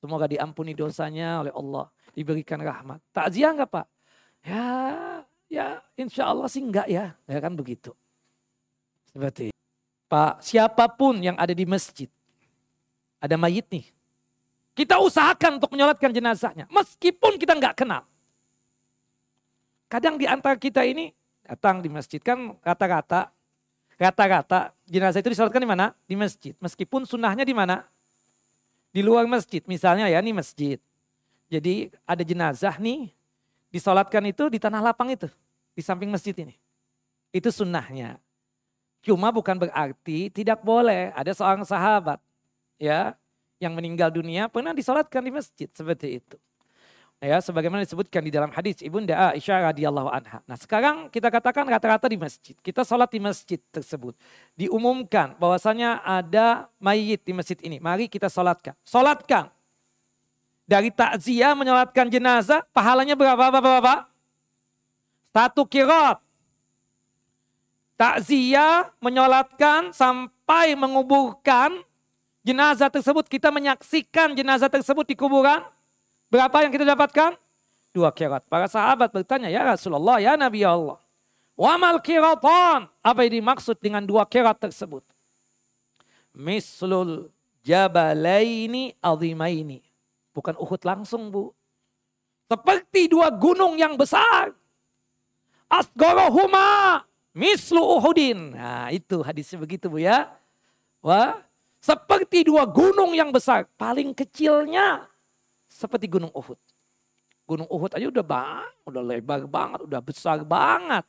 semoga diampuni dosanya oleh Allah, diberikan rahmat. Takziah enggak Pak? Ya, ya insya Allah sih enggak ya. Ya kan begitu. Seperti Pak, siapapun yang ada di masjid, ada mayit nih. Kita usahakan untuk menyolatkan jenazahnya, meskipun kita enggak kenal. Kadang di antara kita ini datang di masjid kan rata-rata. Kata-kata jenazah itu disolatkan di mana? Di masjid. Meskipun sunnahnya di mana? Di luar masjid. Misalnya ya ini masjid. Jadi ada jenazah nih disolatkan itu di tanah lapang itu. Di samping masjid ini. Itu sunnahnya. Cuma bukan berarti tidak boleh. Ada seorang sahabat ya yang meninggal dunia pernah disolatkan di masjid. Seperti itu. Ya, sebagaimana disebutkan di dalam hadis Ibunda Aisyah radhiyallahu anha. Nah, sekarang kita katakan rata-rata di masjid. Kita sholat di masjid tersebut. Diumumkan bahwasanya ada mayit di masjid ini. Mari kita sholatkan. Sholatkan. Dari takziah menyolatkan jenazah, pahalanya berapa Bapak-bapak? Satu kirot. Takziah menyolatkan sampai menguburkan jenazah tersebut. Kita menyaksikan jenazah tersebut di kuburan. Berapa yang kita dapatkan? Dua kirat. Para sahabat bertanya, ya Rasulullah, ya Nabi Allah. Wa mal kiratan. Apa yang dimaksud dengan dua kirat tersebut? Mislul jabalaini azimaini. Bukan Uhud langsung Bu. Seperti dua gunung yang besar. Asgorohuma mislu Uhudin. Nah itu hadisnya begitu Bu ya. Wah, seperti dua gunung yang besar. Paling kecilnya. Seperti Gunung Uhud. Gunung Uhud aja udah bang, udah lebar banget, udah besar banget.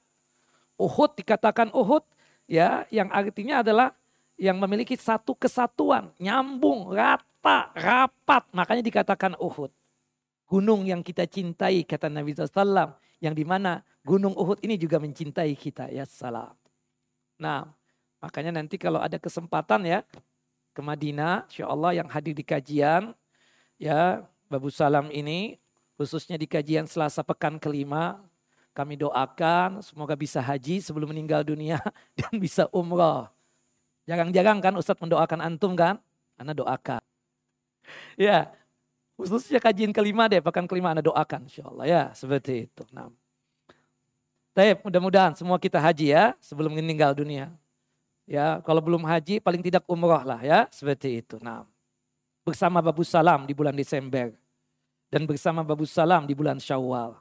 Uhud dikatakan Uhud ya, yang artinya adalah yang memiliki satu kesatuan, nyambung, rata, rapat. Makanya dikatakan Uhud, gunung yang kita cintai, kata Nabi shallallahu alaihi wasallam, yang dimana gunung Uhud ini juga mencintai kita, ya salam. Nah, makanya nanti kalau ada kesempatan ya ke Madinah, insya Allah yang hadir di kajian ya Babu Salam ini, khususnya di kajian Selasa pekan kelima, kami doakan semoga bisa haji sebelum meninggal dunia dan bisa umroh. Jarang-jarang kan Ustadz mendoakan antum kan? Ana doakan. Ya, khususnya kajian kelima deh, pekan kelima ana doakan insya Allah ya seperti itu. Nah, baik, mudah-mudahan semua kita haji ya sebelum meninggal dunia. Ya, kalau belum haji paling tidak umroh lah ya, seperti itu. Nah, bersama Babu Salam di bulan Desember dan bersama Babu Salam di bulan Syawal.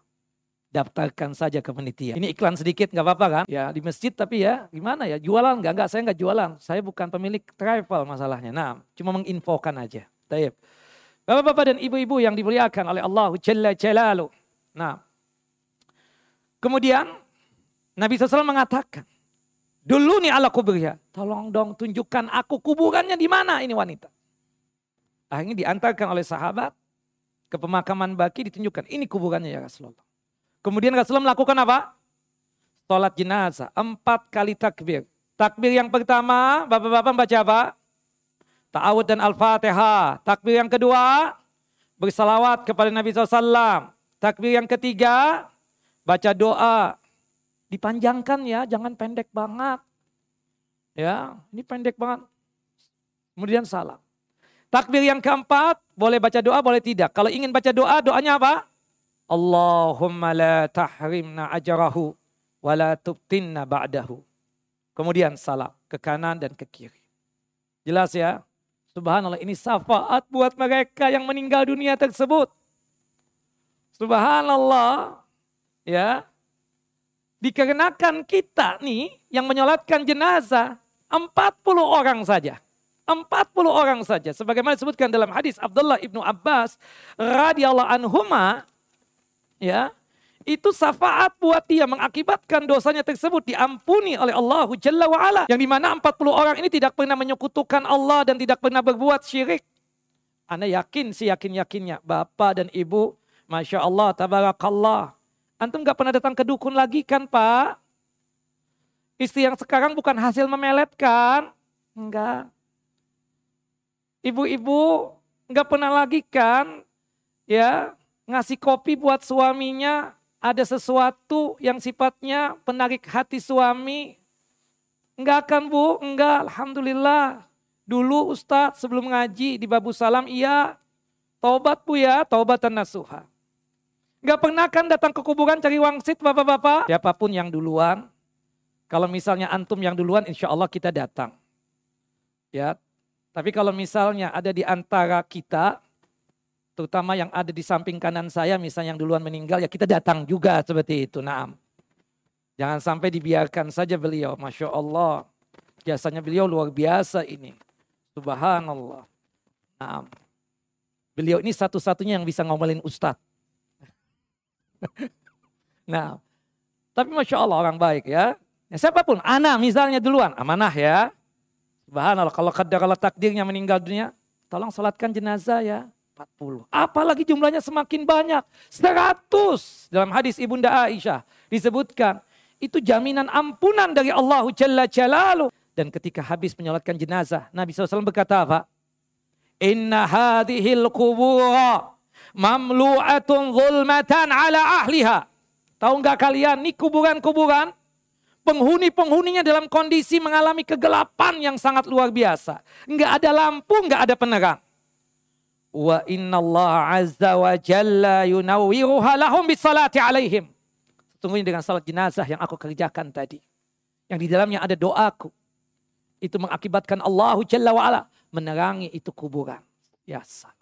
Daftarkan saja ke penitia. Ini iklan sedikit nggak apa-apa kan? Ya, di masjid tapi ya gimana ya? Jualan nggak? Nggak, saya nggak jualan. Saya bukan pemilik travel masalahnya. Nah, cuma menginfokan aja. Taib. Bapak-bapak dan ibu-ibu yang dimuliakan oleh Allah Jalla Jalaluh. Nah, kemudian Nabi shallallahu alaihi wasallam mengatakan, dulu nih ala kuburnya, tolong dong tunjukkan aku kuburannya di mana ini wanita. Akhirnya diantarkan oleh sahabat ke pemakaman Baqi, ditunjukkan ini kuburannya ya Rasulullah. Kemudian Rasulullah melakukan apa? Sholat jenazah, empat kali takbir. Takbir yang pertama, bapak-bapak baca apa? Ta'awud dan Al-Fatihah. Takbir yang kedua, bersalawat kepada Nabi shallallahu alaihi wasallam. Takbir yang ketiga, baca doa. Dipanjangkan ya, jangan pendek banget. Ya, ini pendek banget. Kemudian salam. Takbir yang keempat, boleh baca doa, boleh tidak. Kalau ingin baca doa, doanya apa? Allahumma la tahrimna ajarahu wa la tubtinna ba'dahu. Kemudian salam ke kanan dan ke kiri. Jelas ya? Subhanallah, ini syafaat buat mereka yang meninggal dunia tersebut. Subhanallah. Ya. Dikarenakan kita nih yang menyolatkan jenazah empat puluh orang saja. empat puluh orang saja. Sebagaimana disebutkan dalam hadis Abdullah ibnu Abbas radhiyallahu anhuma, ya, itu syafaat buat dia, mengakibatkan dosanya tersebut diampuni oleh Allah Jalla wa Ala. Yang dimana empat puluh orang ini tidak pernah menyekutukan Allah dan tidak pernah berbuat syirik. Anda yakin sih, yakin-yakinnya Bapak dan Ibu, Masya Allah, Tabarakallah. Antum gak pernah datang ke dukun lagi kan Pak? Istri yang sekarang bukan hasil memelet kan? Enggak. Ibu-ibu gak pernah lagi kan? Ya, ngasih kopi buat suaminya. Ada sesuatu yang sifatnya penarik hati suami. Enggak kan Bu? Enggak, Alhamdulillah. Dulu Ustadz sebelum ngaji di Babu Salam, iya. Taubat Bu ya, taubatan nasuha. Gak pernah kan datang ke kuburan cari wangsit bapak-bapak? Siapapun yang duluan, kalau misalnya antum yang duluan insya Allah kita datang. Ya, tapi kalau misalnya ada di antara kita, terutama yang ada di samping kanan saya misalnya yang duluan meninggal, ya kita datang juga seperti itu. Naam. Jangan sampai dibiarkan saja beliau. Masya Allah, jasanya beliau luar biasa ini. Subhanallah. Naam. Beliau ini satu-satunya yang bisa ngomelin Ustadz. Nah, tapi Masya Allah orang baik ya. Ya siapapun, ana misalnya duluan, amanah ya. Subhanallah, kalau kadar kalau takdirnya meninggal dunia, tolong sholatkan jenazah ya, empat puluh. Apalagi jumlahnya semakin banyak, seratus. Dalam hadis Ibunda Aisyah disebutkan, itu jaminan ampunan dari Allah Jalla Jalaluh. Dan ketika habis menyolatkan jenazah, Nabi shallallahu alaihi wasallam berkata apa? Inna hadihil kubura mamlu'atun zulmatan ala ahliha. Tahu nggak kalian, ini kuburan-kuburan, penghuni-penghuninya dalam kondisi mengalami kegelapan yang sangat luar biasa. Nggak ada lampu, nggak ada penerang. Wa innallaha azza wa jalla yunawwiruha lahum bisalati alaihim. Sesungguhnya dengan salat jenazah yang aku kerjakan tadi, yang di dalamnya ada doaku, itu mengakibatkan Allahu Jalla wa Ala menerangi itu kuburan. Ya salam.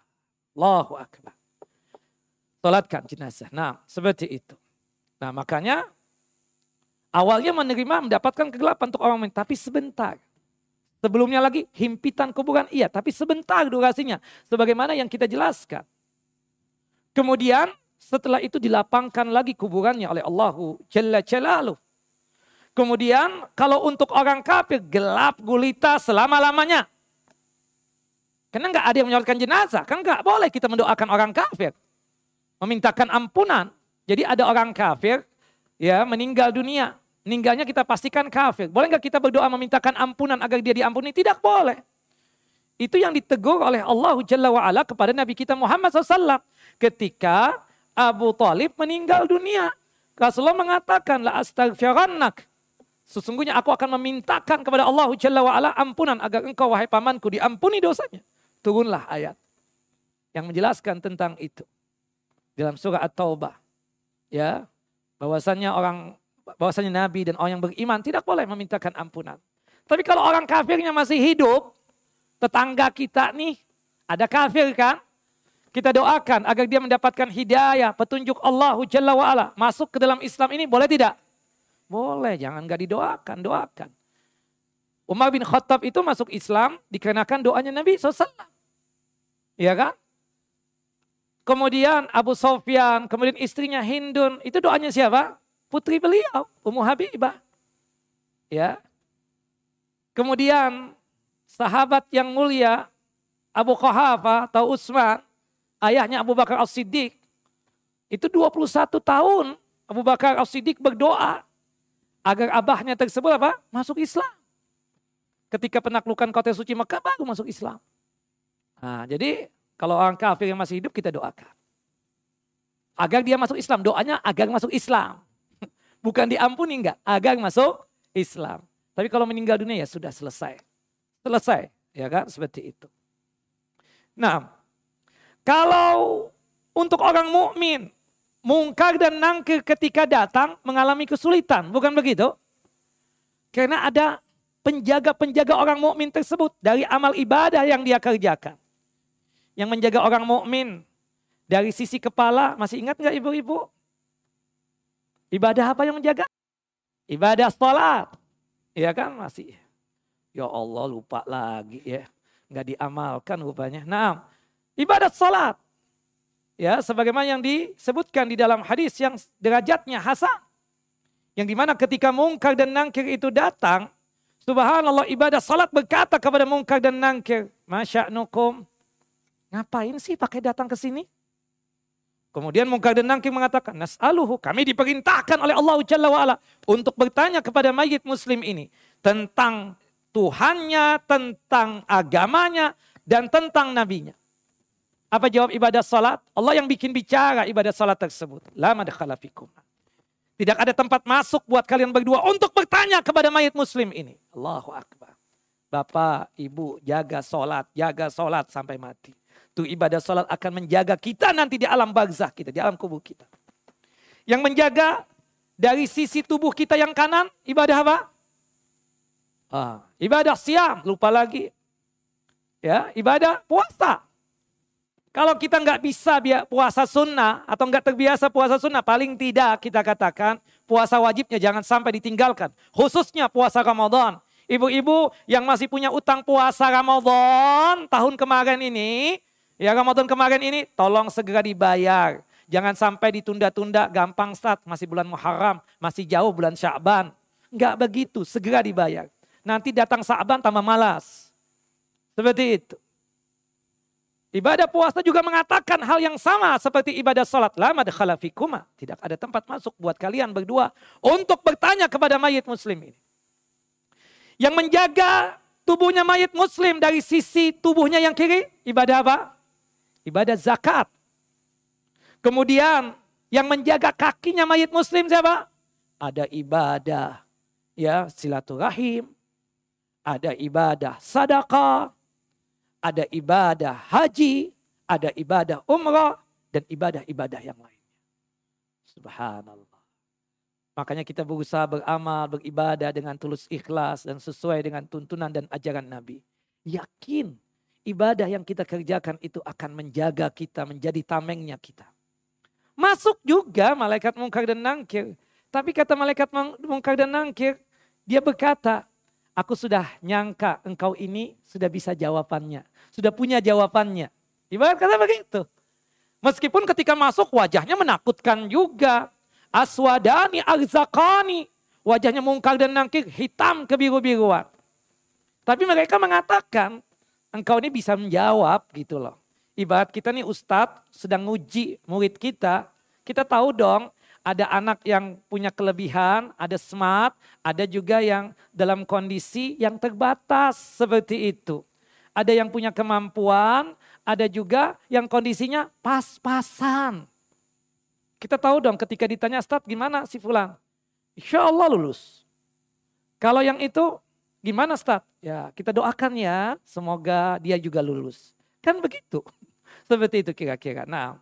Allahu Akbar. Sholatkan jenazah. Nah, seperti itu. Nah, makanya awalnya menerima mendapatkan kegelapan untuk orang, tapi sebentar. Sebelumnya lagi himpitan kuburan, iya, tapi sebentar durasinya. Sebagaimana yang kita jelaskan. Kemudian setelah itu dilapangkan lagi kuburannya oleh Allahu Jalla Jalaluh. Kemudian kalau untuk orang kafir gelap gulita selama-lamanya. Karena nggak ada yang menyolatkan jenazah. Kan nggak boleh kita mendoakan orang kafir. Memintakan ampunan. Jadi ada orang kafir ya meninggal dunia. Meninggalnya kita pastikan kafir. Boleh nggak kita berdoa memintakan ampunan agar dia diampuni? Tidak boleh. Itu yang ditegur oleh Allah Jalla wa'ala kepada Nabi kita Muhammad shallallahu alaihi wasallam. Ketika Abu Talib meninggal dunia. Rasulullah mengatakan, la astagfirannak. Sesungguhnya aku akan memintakan kepada Allah Jalla wa'ala ampunan agar engkau wahai pamanku diampuni dosanya. Turunlah ayat yang menjelaskan tentang itu. Dalam surah At-Taubah. Ya, bahwasanya orang bahwasanya Nabi dan orang yang beriman tidak boleh memintakan ampunan. Tapi kalau orang kafirnya masih hidup, tetangga kita nih ada kafir kan? Kita doakan agar dia mendapatkan hidayah, petunjuk Allah Jalla wa'ala. Masuk ke dalam Islam ini boleh tidak? Boleh, jangan gak didoakan, doakan. Umar bin Khattab itu masuk Islam dikarenakan doanya Nabi shallallahu alaihi wasallam. Iya kan? Kemudian Abu Sofyan, kemudian istrinya Hindun, itu doanya siapa? Putri beliau, Ummu Habibah. Ya. Kemudian sahabat yang mulia Abu Quhafah atau Utsman, ayahnya Abu Bakar al-Siddiq. Itu dua puluh satu tahun Abu Bakar al-Siddiq berdoa agar abahnya tersebut apa? Masuk Islam. Ketika penaklukan kota suci Mekah baru masuk Islam. Nah, jadi kalau orang kafir yang masih hidup kita doakan. Agar dia masuk Islam. Doanya agar masuk Islam. Bukan diampuni enggak. Agar masuk Islam. Tapi kalau meninggal dunia ya sudah selesai. Selesai. Ya kan? Seperti itu. Nah. Kalau untuk orang mukmin mungkar dan nangkir ketika datang mengalami kesulitan. Bukan begitu? Karena ada penjaga-penjaga orang mukmin tersebut dari amal ibadah yang dia kerjakan. Yang menjaga orang mukmin dari sisi kepala, masih ingat nggak ibu-ibu? Ibadah apa yang menjaga? Ibadah sholat. Iya kan masih. Ya Allah lupa lagi ya. Nggak diamalkan rupanya. Nah, ibadat sholat. Ya, sebagaimana yang disebutkan di dalam hadis yang derajatnya hasan. Yang dimana ketika mungkar dan nangkir itu datang, subhanallah ibadah sholat berkata kepada mungkar dan nangkir, masya'nukum, ngapain sih pakai datang ke sini? Kemudian mungkar dan nangkir mengatakan, nas'aluhu, kami diperintahkan oleh Allah Jalla wa'ala untuk bertanya kepada mayit muslim ini tentang Tuhannya, tentang agamanya, dan tentang nabinya. Apa jawab ibadah salat? Allah yang bikin bicara ibadah salat tersebut. La madkhala fikum. Tidak ada tempat masuk buat kalian berdua untuk bertanya kepada mayit muslim ini. Allahu Akbar. Bapak, ibu, jaga salat, jaga salat sampai mati. Itu ibadah salat akan menjaga kita nanti di alam barzah kita, di alam kubur kita. Yang menjaga dari sisi tubuh kita yang kanan, ibadah apa? Ah, ibadah siam, lupa lagi. Ya, ibadah puasa. Kalau kita nggak bisa puasa sunnah atau nggak terbiasa puasa sunnah, paling tidak kita katakan puasa wajibnya jangan sampai ditinggalkan. Khususnya puasa Ramadan. Ibu-ibu yang masih punya utang puasa Ramadan tahun kemarin ini, ya Ramadan kemarin ini tolong segera dibayar. Jangan sampai ditunda-tunda, gampang start. Masih bulan Muharram, masih jauh bulan Sya'ban. Nggak begitu, segera dibayar. Nanti datang Sya'ban tambah malas. Seperti itu. Ibadah puasa juga mengatakan hal yang sama seperti ibadah salat. La madkhala fikum, tidak ada tempat masuk buat kalian berdua untuk bertanya kepada mayit muslim ini. Yang menjaga tubuhnya mayit muslim dari sisi tubuhnya yang kiri, ibadah apa? Ibadah zakat. Kemudian yang menjaga kakinya mayit muslim siapa? Ada ibadah ya silaturahim, ada ibadah sedekah, ada ibadah haji, ada ibadah umrah, dan ibadah-ibadah yang lainnya. Subhanallah. Makanya kita berusaha beramal, beribadah dengan tulus ikhlas dan sesuai dengan tuntunan dan ajaran Nabi. Yakin ibadah yang kita kerjakan itu akan menjaga kita, menjadi tamengnya kita. Masuk juga malaikat mungkar dan nangkir. Tapi kata malaikat mungkar dan nangkir, dia berkata, aku sudah nyangka engkau ini sudah bisa jawabannya. Sudah punya jawabannya. Ibarat kata begitu. Meskipun ketika masuk wajahnya menakutkan juga. Aswadani arzakani wajahnya mungkar dan nangkir, hitam kebiru-biruan. Tapi mereka mengatakan, engkau ini bisa menjawab gitu loh. Ibarat kita nih ustadz sedang nguji murid kita, kita tahu dong ada anak yang punya kelebihan, ada smart, ada juga yang dalam kondisi yang terbatas seperti itu. Ada yang punya kemampuan, ada juga yang kondisinya pas-pasan. Kita tahu dong ketika ditanya, Ustaz gimana si fulan? Insya Allah lulus. Kalau yang itu gimana Ustaz? Ya kita doakan ya, semoga dia juga lulus. Kan begitu. Seperti itu kira-kira. Nah,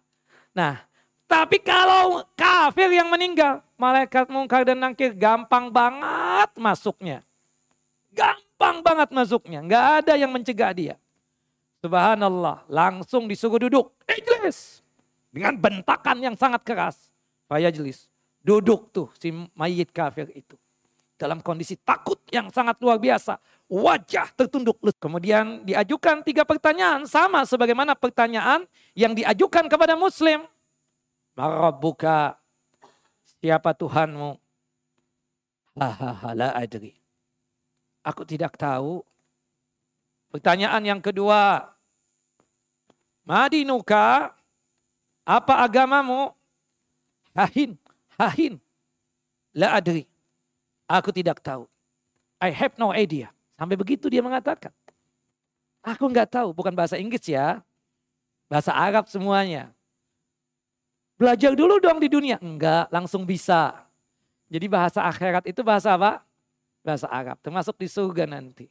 nah, tapi kalau kafir yang meninggal, malaikat mungkar dan nangkir gampang banget masuknya. Gampang banget masuknya. Nggak ada yang mencegah dia. Subhanallah, langsung disuruh duduk. Ijlis. Dengan bentakan yang sangat keras. Fayajlis. Duduk tuh si mayit kafir itu. Dalam kondisi takut yang sangat luar biasa. Wajah tertunduk. Kemudian diajukan tiga pertanyaan. Sama sebagaimana pertanyaan yang diajukan kepada muslim. Marabbuka, siapa Tuhanmu? Hahaha, la adri. Aku tidak tahu. Pertanyaan yang kedua. Madinuka, apa agamamu? Hahin, hahin. La adri. Aku tidak tahu. I have no idea. Sampai begitu dia mengatakan. Aku nggak tahu, bukan bahasa Inggris ya. Bahasa Arab semuanya. Belajar dulu dong di dunia. Enggak, langsung bisa. Jadi bahasa akhirat itu bahasa apa? Bahasa Arab. Termasuk di surga nanti.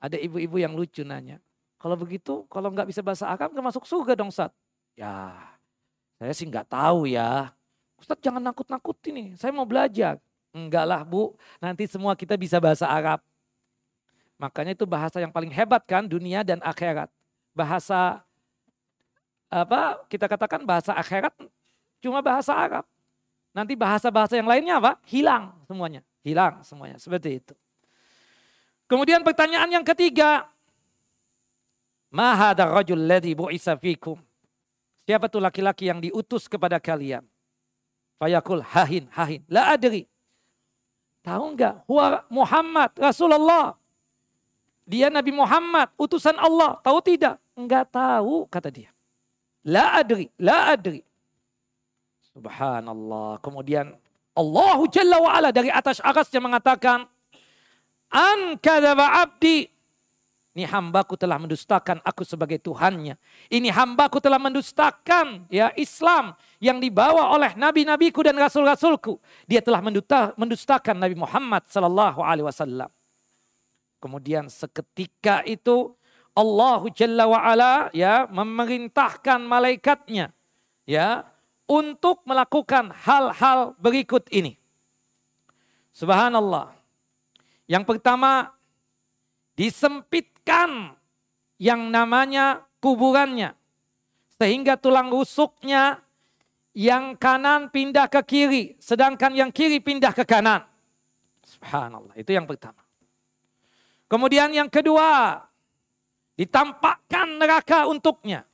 Ada ibu-ibu yang lucu nanya. Kalau begitu, kalau nggak bisa bahasa Arab, nggak masuk surga dong, Ustaz. Ya, saya sih nggak tahu ya. Ustaz jangan nakut-nakutin nih. Saya mau belajar. Enggak lah, Bu. Nanti semua kita bisa bahasa Arab. Makanya itu bahasa yang paling hebat kan, dunia dan akhirat. Bahasa apa? Kita katakan bahasa akhirat. Cuma bahasa Arab. Nanti bahasa-bahasa yang lainnya apa? Hilang semuanya. Hilang semuanya. Seperti itu. Kemudian pertanyaan yang ketiga. Ma hadzal rajul ladzi bu'itsa fikum. Siapa tuh laki-laki yang diutus kepada kalian? Fayaqul hahin hahin. La adri. Tahu enggak? Huwa Muhammad Rasulullah. Dia Nabi Muhammad. Utusan Allah. Tahu tidak? Enggak tahu kata dia. La adri. La adri. Subhanallah. Kemudian Allahu Jalla wa'ala dari atas arasnya mengatakan. An kadzaba abdi. Ini hambaku telah mendustakan aku sebagai Tuhannya. Ini hambaku telah mendustakan ya Islam yang dibawa oleh nabi-nabiku dan rasul-rasulku. Dia telah mendustakan Nabi Muhammad sallallahu alaihi wasallam. Kemudian seketika itu Allahu Jalla wa'ala ya memerintahkan malaikatnya ya untuk melakukan hal-hal berikut ini. Subhanallah. Yang pertama, disempitkan yang namanya kuburannya. Sehingga tulang rusuknya yang kanan pindah ke kiri. Sedangkan yang kiri pindah ke kanan. Subhanallah, itu yang pertama. Kemudian yang kedua, ditampakkan neraka untuknya.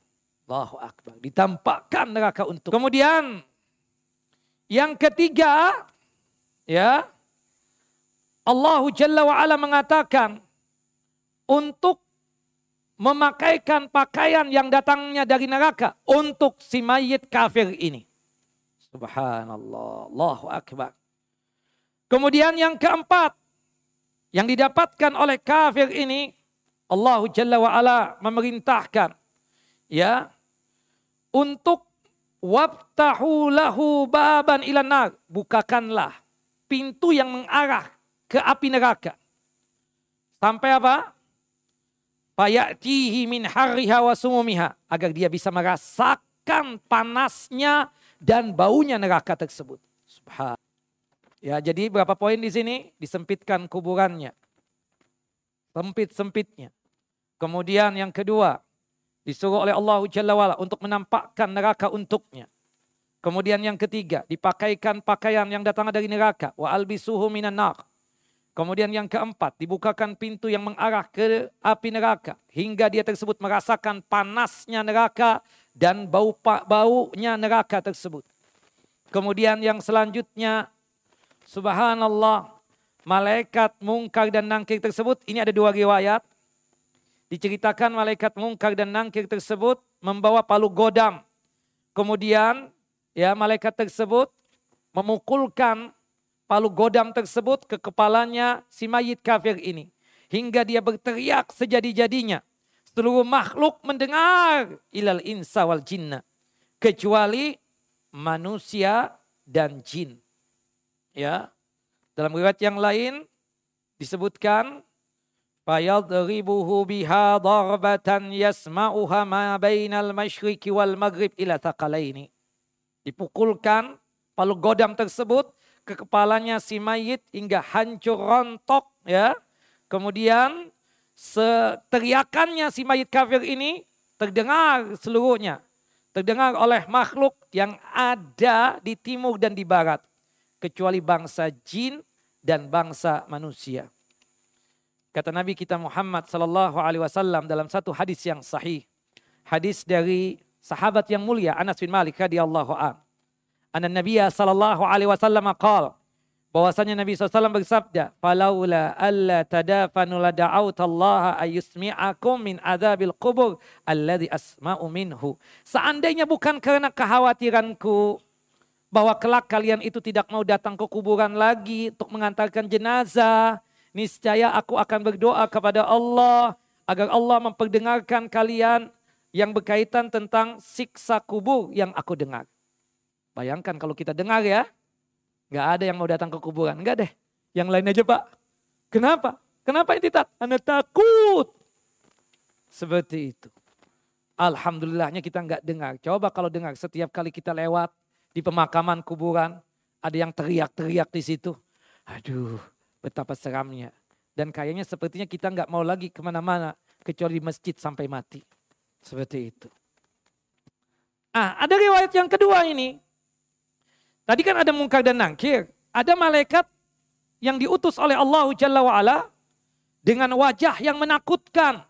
Allahu Akbar. Ditampakkan neraka untuk. Kemudian yang ketiga ya Allahu Jalla wa'ala mengatakan untuk memakaikan pakaian yang datangnya dari neraka untuk si mayit kafir ini. Subhanallah. Allahu Akbar. Kemudian yang keempat yang didapatkan oleh kafir ini Allahu Jalla wa'ala memerintahkan ya untuk wabtahu lahu baban ilan nar, bukakanlah pintu yang mengarah ke api neraka. Sampai apa? Fayatihi min harriha wa sumumiha, agar dia bisa merasakan panasnya dan baunya neraka tersebut. Subhanallah. Ya, jadi berapa poin di sini? Disempitkan kuburannya. Sempit-sempitnya. Kemudian yang kedua, disuruh oleh Allah Jalla wa'ala untuk menampakkan neraka untuknya. Kemudian yang ketiga, dipakaikan pakaian yang datang dari neraka. Wa albisuhu minan nar. Kemudian yang keempat, dibukakan pintu yang mengarah ke api neraka. Hingga dia tersebut merasakan panasnya neraka dan bau baunya neraka tersebut. Kemudian yang selanjutnya, subhanallah, malaikat mungkar dan nakir tersebut, ini ada dua riwayat. Diceritakan malaikat mungkar dan nakir tersebut membawa palu godam. Kemudian ya malaikat tersebut memukulkan palu godam tersebut ke kepalanya si mayit kafir ini. Hingga dia berteriak sejadi-jadinya. Seluruh makhluk mendengar, ilal insa wal jinna. Kecuali manusia dan jin. Ya. Dalam riwayat yang lain disebutkan fayadribuhu biha darbatan yasma'uha ma bainal masyriqi wal maghrib ila thaqalaini. Dipukulkan palu godam tersebut ke kepalanya si mayit hingga hancur rontok, ya. Kemudian teriakannya si mayit kafir ini terdengar seluruhnya. Terdengar oleh makhluk yang ada di timur dan di barat. Kecuali bangsa jin dan bangsa manusia. Kata Nabi kita Muhammad sallallahu alaihi wasallam dalam satu hadis yang sahih. Hadis dari sahabat yang mulia Anas bin Malik radhiyallahu an. Anna Nabiya sallallahu alaihi wasallam qala, bahwasanya Nabi sallallahu alaihi wasallam bersabda, "Falaula alla tadafanu la da'autallaha ayusmi'akum min adzabil qubur alladzi asma'u minhu." Seandainya bukan karena kekhawatiranku bahwa kelak kalian itu tidak mau datang ke kuburan lagi untuk mengantarkan jenazah, niscaya aku akan berdoa kepada Allah agar Allah memperdengarkan kalian yang berkaitan tentang siksa kubur yang aku dengar. Bayangkan kalau kita dengar ya, nggak ada yang mau datang ke kuburan. Nggak deh. Yang lain aja Pak. Kenapa? Kenapa ini tak? Anda takut. Seperti itu. Alhamdulillahnya kita nggak dengar. Coba kalau dengar setiap kali kita lewat di pemakaman kuburan. Ada yang teriak-teriak di situ. Aduh betapa seramnya. Dan kayaknya sepertinya kita nggak mau lagi kemana-mana. Kecuali di masjid sampai mati. Seperti itu. Ah, ada riwayat yang kedua ini. Tadi kan ada mungkar dan nakir. Ada malaikat yang diutus oleh Allah Jalla wa'ala dengan wajah yang menakutkan.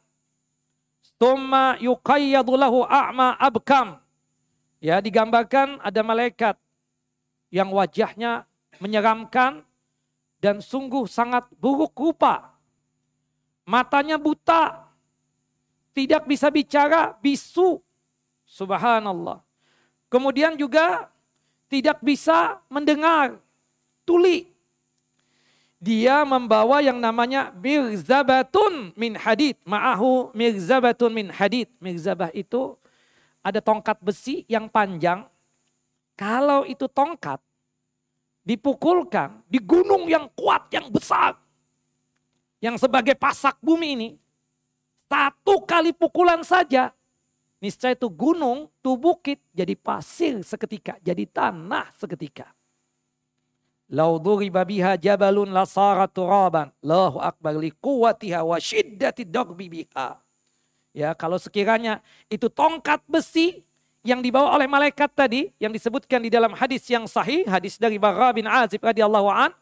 Tsumma yuqayyadu lahu a'ma abkam. Ya, digambarkan ada malaikat yang wajahnya menyeramkan dan sungguh sangat buruk rupa. Matanya buta. Tidak bisa bicara, bisu. Subhanallah. Kemudian juga tidak bisa mendengar, tuli. Dia membawa yang namanya mirzabatun min hadid. Ma'ahu mirzabatun min hadid. Mirzabah itu ada tongkat besi yang panjang. Kalau itu tongkat dipukulkan di gunung yang kuat, yang besar. Yang sebagai pasak bumi ini. Satu kali pukulan saja. Niscaya itu gunung, itu bukit, jadi pasir seketika, jadi tanah seketika. Lau duriba biha jabalun lasara turaban, Allahu akbar li quwwatiha wa shiddati darbi biha. Ya, kalau sekiranya itu tongkat besi yang dibawa oleh malaikat tadi, yang disebutkan di dalam hadis yang sahih, hadis dari Barra bin Azib radhiyallahu an,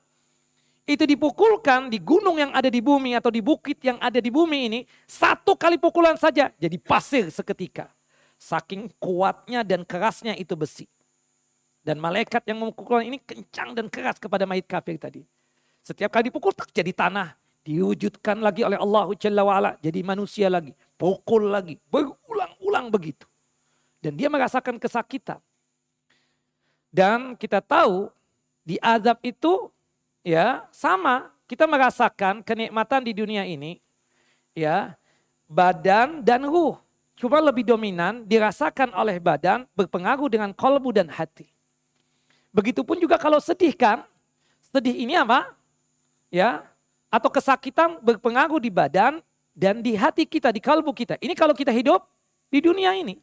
itu dipukulkan di gunung yang ada di bumi atau di bukit yang ada di bumi ini. Satu kali pukulan saja jadi pasir seketika. Saking kuatnya dan kerasnya itu besi. Dan malaikat yang memukulkan ini kencang dan keras kepada mayit kafir tadi. Setiap kali dipukul tak jadi tanah. Diwujudkan lagi oleh Allah Jalla wa'ala. Jadi manusia lagi. Pukul lagi. Berulang-ulang begitu. Dan dia merasakan kesakitan. Dan kita tahu di azab itu, ya, sama kita merasakan kenikmatan di dunia ini, ya, badan dan ruh. Cuma lebih dominan dirasakan oleh badan, berpengaruh dengan kolbu dan hati. Begitupun juga kalau sedih kan, sedih ini apa? Ya, atau kesakitan berpengaruh di badan dan di hati kita, di kolbu kita. Ini kalau kita hidup di dunia ini.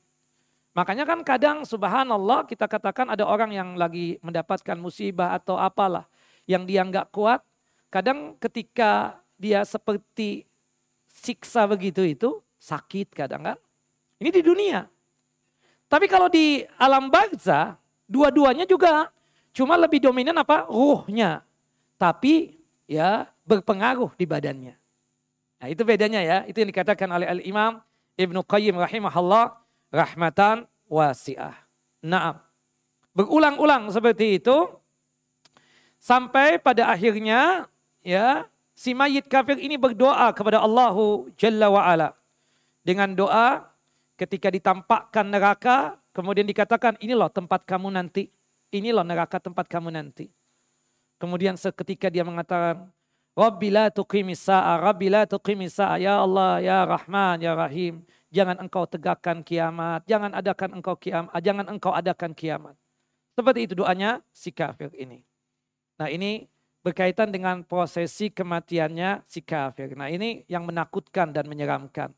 Makanya kan kadang subhanallah kita katakan ada orang yang lagi mendapatkan musibah atau apalah. Yang dia nggak kuat, kadang ketika dia seperti siksa begitu itu, sakit kadang kan. Ini di dunia. Tapi kalau di alam barzah, dua-duanya juga cuma lebih dominan apa? Ruhnya. Tapi ya berpengaruh di badannya. Nah itu bedanya ya, itu yang dikatakan oleh Al-Imam Ibn Qayyim rahimahullah, rahmatan wasi'ah. Naam. Berulang-ulang seperti itu. Sampai pada akhirnya ya, si mayit kafir ini berdoa kepada Allahu Jalla wa'ala. Dengan doa ketika ditampakkan neraka, kemudian dikatakan inilah tempat kamu nanti. Inilah neraka tempat kamu nanti. Kemudian seketika dia mengatakan, Rabbi la tuqimis sa'a, Rabbi la tuqimis sa'a, ya Allah, ya Rahman, ya Rahim. Jangan engkau tegakkan kiamat, jangan adakan engkau kiamat, jangan engkau adakan kiamat. Seperti itu doanya si kafir ini. Nah ini berkaitan dengan prosesi kematiannya si kafir. Nah ini yang menakutkan dan menyeramkan.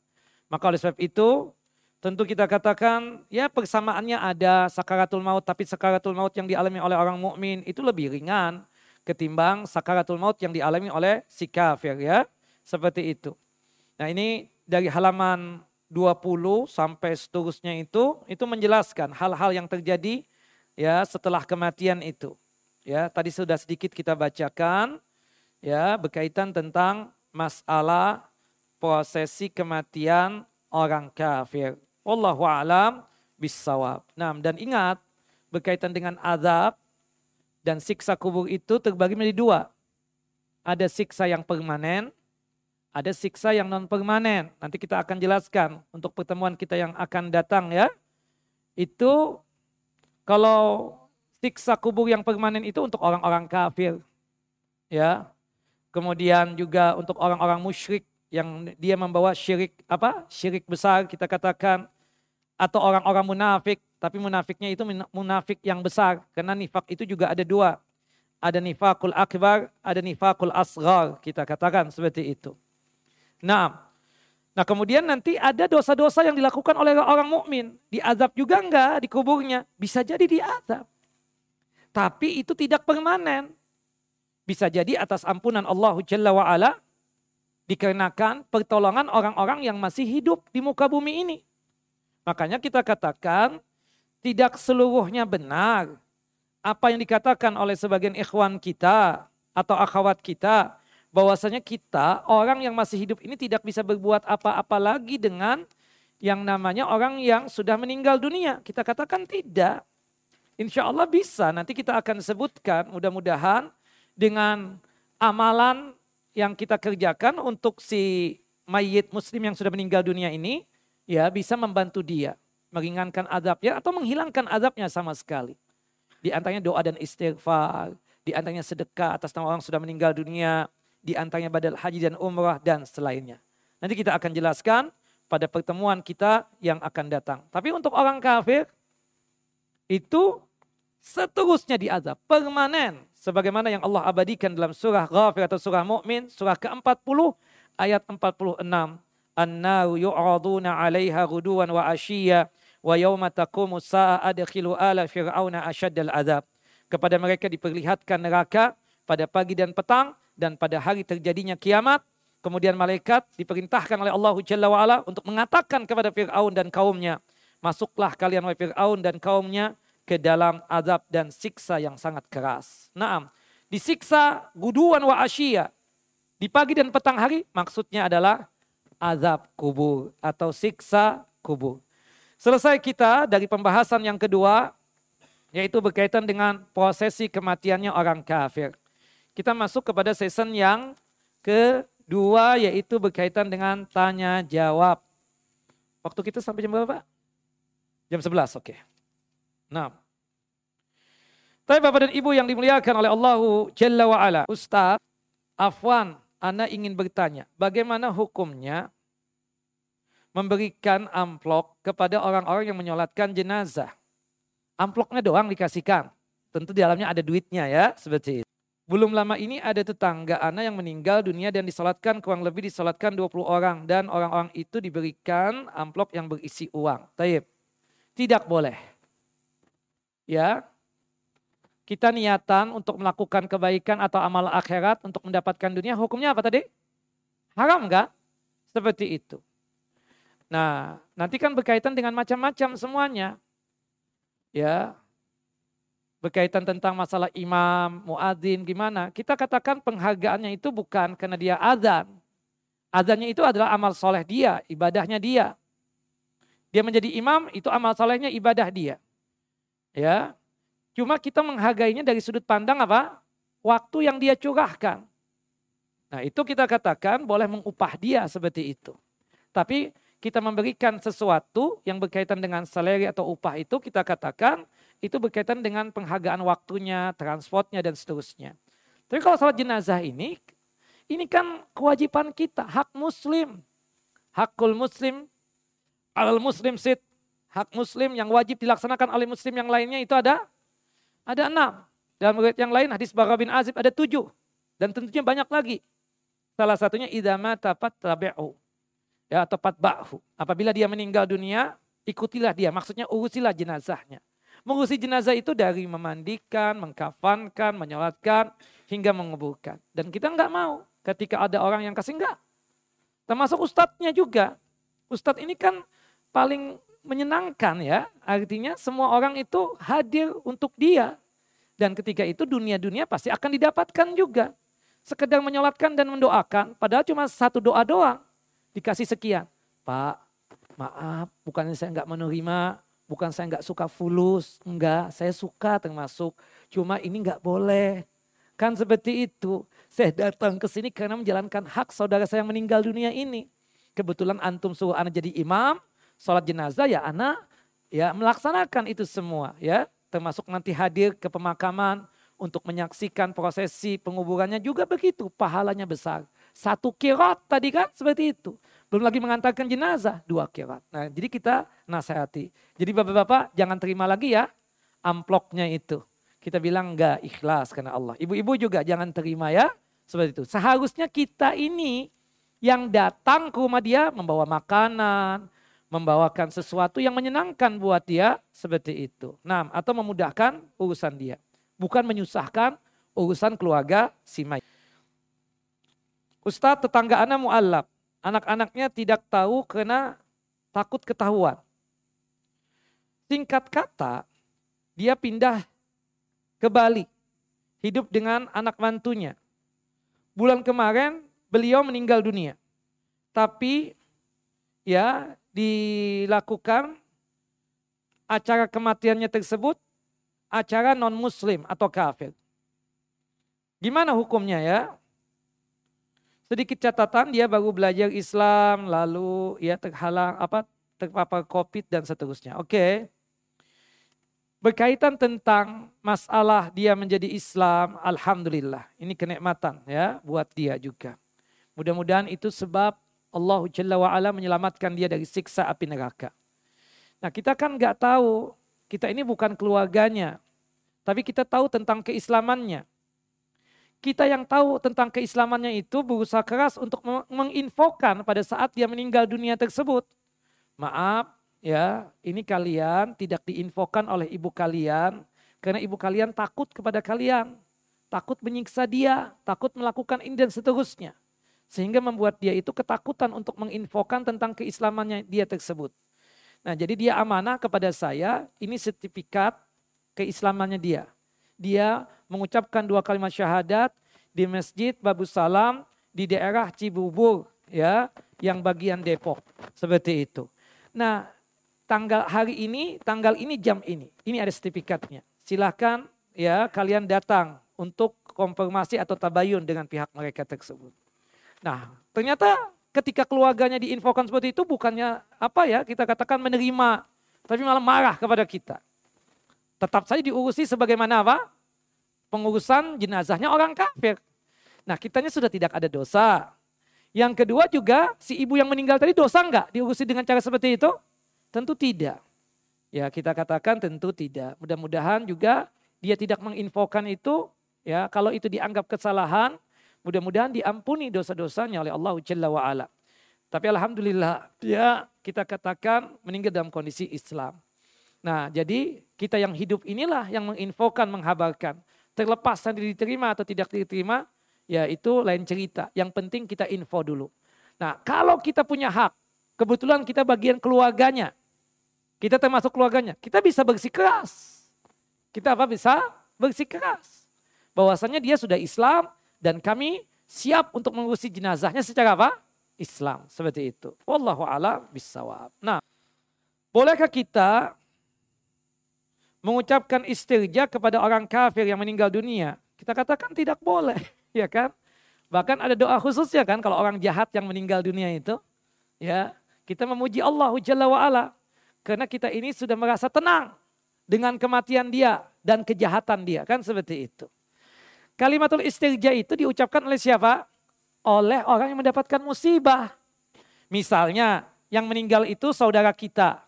Maka oleh sebab itu tentu kita katakan ya persamaannya ada sakaratul maut. Tapi sakaratul maut yang dialami oleh orang mukmin itu lebih ringan ketimbang sakaratul maut yang dialami oleh si kafir ya. Seperti itu. Nah ini dari halaman dua puluh sampai seterusnya itu. Itu menjelaskan hal-hal yang terjadi ya setelah kematian itu. Ya, tadi sudah sedikit kita bacakan ya berkaitan tentang masalah prosesi kematian orang kafir. Wallahu a'lam bissawab. Nah, dan ingat berkaitan dengan azab dan siksa kubur itu terbagi menjadi dua. Ada siksa yang permanen, ada siksa yang non permanen. Nanti kita akan jelaskan untuk pertemuan kita yang akan datang ya. Itu kalau siksa kubur yang permanen itu untuk orang-orang kafir. Ya. Kemudian juga untuk orang-orang musyrik yang dia membawa syirik apa? Syirik besar kita katakan, atau orang-orang munafik, tapi munafiknya itu munafik yang besar karena nifak itu juga ada dua. Ada nifakul akbar, ada nifakul asghar kita katakan seperti itu. Nah, nah kemudian nanti ada dosa-dosa yang dilakukan oleh orang mukmin, diazab juga enggak di kuburnya? Bisa jadi diazab. Tapi itu tidak permanen. Bisa jadi atas ampunan Allahu Jalla wa'ala dikarenakan pertolongan orang-orang yang masih hidup di muka bumi ini. Makanya kita katakan tidak seluruhnya benar. Apa yang dikatakan oleh sebagian ikhwan kita atau akhwat kita. Bahwasanya kita orang yang masih hidup ini tidak bisa berbuat apa-apa lagi dengan yang namanya orang yang sudah meninggal dunia. Kita katakan tidak. Insya Allah bisa, nanti kita akan sebutkan mudah-mudahan dengan amalan yang kita kerjakan untuk si mayit muslim yang sudah meninggal dunia ini ya bisa membantu dia meringankan azabnya atau menghilangkan azabnya sama sekali. Di antaranya doa dan istighfar, di antaranya sedekah atas nama orang sudah meninggal dunia, di antaranya badal haji dan umrah dan selainnya. Nanti kita akan jelaskan pada pertemuan kita yang akan datang. Tapi untuk orang kafir itu seterusnya diazab permanen sebagaimana yang Allah abadikan dalam surah Ghafir atau surah Mu'min surah ke-empat puluh ayat empat puluh enam. An-naru yu'raduna 'alaiha ghuduwan wa 'ashiyya wa yauma taqumu as-sa'a adkhilu ala fir'auna ashaddal azab. Kepada mereka diperlihatkan neraka pada pagi dan petang dan pada hari terjadinya kiamat. Kemudian malaikat diperintahkan oleh Allah Jalla wa Ala untuk mengatakan kepada Fir'aun dan kaumnya, masuklah kalian wahai Fir'aun dan kaumnya ke dalam azab dan siksa yang sangat keras. Naam, disiksa guduan wa asyia. Di pagi dan petang hari maksudnya adalah azab kubur atau siksa kubur. Selesai kita dari pembahasan yang kedua yaitu berkaitan dengan prosesi kematiannya orang kafir. Kita masuk kepada season yang kedua yaitu berkaitan dengan tanya jawab. Waktu kita sampai jam berapa? Jam sebelas, oke. Okay. Nah, tapi Bapak dan Ibu yang dimuliakan oleh Allah Jalla wa'ala. Ustaz, afwan, ana ingin bertanya, bagaimana hukumnya memberikan amplop kepada orang-orang yang menyolatkan jenazah? Amplopnya doang dikasihkan, tentu di dalamnya ada duitnya ya, seperti itu. Belum lama ini ada tetangga ana yang meninggal dunia dan disolatkan, kurang lebih disolatkan dua puluh orang. Dan orang-orang itu diberikan amplop yang berisi uang. Taib, tidak boleh. Ya, kita niatan untuk melakukan kebaikan atau amal akhirat untuk mendapatkan dunia, hukumnya apa tadi? Haram enggak? Seperti itu. Nah, nanti kan berkaitan dengan macam-macam semuanya. Ya, berkaitan tentang masalah imam, muadzin, gimana. Kita katakan penghargaannya itu bukan karena dia azan. Azannya itu adalah amal soleh dia, ibadahnya dia. Dia menjadi imam, itu amal solehnya ibadah dia. Ya, cuma kita menghargainya dari sudut pandang apa? Waktu yang dia curahkan. Nah itu kita katakan boleh mengupah dia seperti itu. Tapi kita memberikan sesuatu yang berkaitan dengan salary atau upah itu kita katakan itu berkaitan dengan penghargaan waktunya, transportnya dan seterusnya. Tapi kalau salat jenazah ini, ini kan kewajiban kita, hak muslim. Hakul muslim, alal muslim sit, hak muslim yang wajib dilaksanakan oleh muslim yang lainnya itu ada ada enam. Dalam riwayat yang lain hadis Barra bin Azib ada tujuh. Dan tentunya banyak lagi. Salah satunya idama tapat tabi'u. Ya tepat ba'hu. Apabila dia meninggal dunia, ikutilah dia. Maksudnya urusilah jenazahnya. Mengurusi jenazah itu dari memandikan, mengkafankan, menyolatkan, hingga menguburkan. Dan kita enggak mau ketika ada orang yang kasih enggak. Termasuk ustadznya juga. Ustadz ini kan paling menyenangkan ya. Artinya semua orang itu hadir untuk dia. Dan ketika itu dunia-dunia pasti akan didapatkan juga. Sekedar menyolatkan dan mendoakan. Padahal cuma satu doa doang. Dikasih sekian. Pak, maaf, bukan saya enggak menerima, bukan saya enggak suka fulus, enggak, saya suka termasuk. Cuma ini enggak boleh. Kan seperti itu. Saya datang ke sini karena menjalankan hak saudara saya yang meninggal dunia ini. Kebetulan antum suruh anak jadi imam, sholat jenazah ya anak ya melaksanakan itu semua ya. Termasuk nanti hadir ke pemakaman untuk menyaksikan prosesi penguburannya juga begitu. Pahalanya besar. Satu kirot tadi kan seperti itu. Belum lagi mengantarkan jenazah, dua kirot. Nah jadi kita nasihati. Jadi bapak-bapak jangan terima lagi ya amplopnya itu. Kita bilang enggak ikhlas karena Allah. Ibu-ibu juga jangan terima ya seperti itu. Seharusnya kita ini yang datang ke rumah dia membawa makanan, membawakan sesuatu yang menyenangkan buat dia seperti itu. Nah atau memudahkan urusan dia. Bukan menyusahkan urusan keluarga si mayit. Ustaz tetangga anak mu'allab, anak-anaknya tidak tahu karena takut ketahuan. Singkat kata, dia pindah ke Bali, hidup dengan anak mantunya. Bulan kemarin beliau meninggal dunia, tapi ya dilakukan acara kematiannya tersebut, acara non-muslim atau kafir. Gimana hukumnya ya? Sedikit catatan dia baru belajar Islam lalu ya terhalang apa terpapar COVID dan seterusnya. Oke. Okay. Berkaitan tentang masalah dia menjadi Islam, alhamdulillah. Ini kenikmatan ya buat dia juga. Mudah-mudahan itu sebab Allah Jalla wa Ala menyelamatkan dia dari siksa api neraka. Nah, kita kan enggak tahu, kita ini bukan keluarganya. Tapi kita tahu tentang keislamannya. Kita yang tahu tentang keislamannya itu berusaha keras untuk menginfokan pada saat dia meninggal dunia tersebut. Maaf ya, ini kalian tidak diinfokan oleh ibu kalian karena ibu kalian takut kepada kalian. Takut menyiksa dia, takut melakukan ini dan seterusnya. Sehingga membuat dia itu ketakutan untuk menginfokan tentang keislamannya dia tersebut. Nah jadi dia amanah kepada saya, ini sertifikat keislamannya dia. Dia mengucapkan dua kalimat syahadat di Masjid Babu Salam di daerah Cibubur ya yang bagian Depok seperti itu. Nah tanggal hari ini, tanggal ini jam ini, ini ada sertifikatnya. Silahkan ya kalian datang untuk konfirmasi atau tabayun dengan pihak mereka tersebut. Nah ternyata ketika keluarganya diinfokan seperti itu bukannya apa ya kita katakan menerima tapi malah marah kepada kita. Tetap saja diurusi sebagaimana apa? Pengurusan jenazahnya orang kafir. Nah kitanya sudah tidak ada dosa. Yang kedua juga si ibu yang meninggal tadi dosa enggak diurusi dengan cara seperti itu? Tentu tidak. Ya kita katakan tentu tidak. Mudah-mudahan juga dia tidak menginfokan itu. Ya kalau itu dianggap kesalahan mudah-mudahan diampuni dosa-dosanya oleh Allah Jalla wa'ala. Tapi alhamdulillah dia kita katakan meninggal dalam kondisi Islam. Nah jadi kita yang hidup inilah yang menginfokan, menghabarkan. Terlepas nanti diterima atau tidak diterima, ya itu lain cerita. Yang penting kita info dulu. Nah kalau kita punya hak, kebetulan kita bagian keluarganya, kita termasuk keluarganya, kita bisa bersikeras. Kita apa bisa bersikeras. Bahwasanya dia sudah Islam dan kami siap untuk mengurusi jenazahnya secara apa? Islam seperti itu. Wallahu a'lam bissawab. Nah, bolehkah kita mengucapkan istirja kepada orang kafir yang meninggal dunia, kita katakan tidak boleh, ya kan? Bahkan ada doa khususnya kan kalau orang jahat yang meninggal dunia itu. Ya, kita memuji Allah Jalla wa'ala. Karena kita ini sudah merasa tenang dengan kematian dia dan kejahatan dia. Kan seperti itu. Kalimatul istirja itu diucapkan oleh siapa? Oleh orang yang mendapatkan musibah. Misalnya yang meninggal itu saudara kita.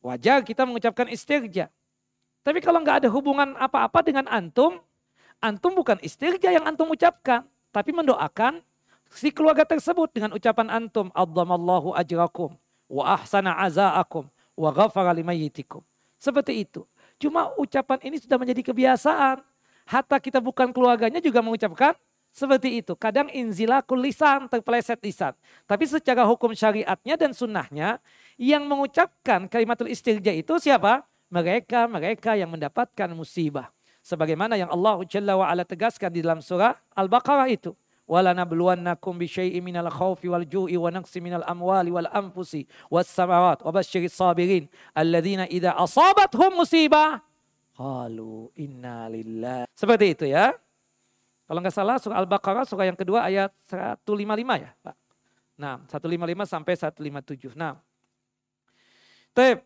Wajar kita mengucapkan istirja. Tapi kalau nggak ada hubungan apa-apa dengan antum, antum bukan istirja yang antum ucapkan. Tapi mendoakan si keluarga tersebut dengan ucapan antum. Adzamallahu ajrakum wa ahsana azaakum wa ghafara limayyitikum. Seperti itu. Cuma ucapan ini sudah menjadi kebiasaan. Hatta kita bukan keluarganya juga mengucapkan seperti itu. Kadang inzilakul lisan, terpeleset lisan. Tapi secara hukum syariatnya dan sunnahnya yang mengucapkan kalimatul istirja itu siapa? Mereka-mereka yang mendapatkan musibah. Sebagaimana yang Allah Jalla wa'ala tegaskan di dalam surah Al-Baqarah itu. وَلَنَبْلُوَنَّكُمْ بِشَيْءٍ مِنَ الْخَوْفِ وَالْجُوءِ وَنَقْصٍ مِنَ الْأَمْوَالِ وَالْأَنْفُسِ وَالثَّمَرَاتِ وَبَشِّرِ الصَّابِرِينَ الَّذِينَ إِذَا أَصَابَتْهُمْ مُصِيبَةٌ قَالُوا إِنَّا لِلَّهِ. Seperti itu ya. Kalau nggak salah surah Al-Baqarah surah yang kedua ayat seratus lima puluh lima ya Pak. Nah, seratus lima puluh lima sampai seratus lima puluh tujuh. Nah. Tep.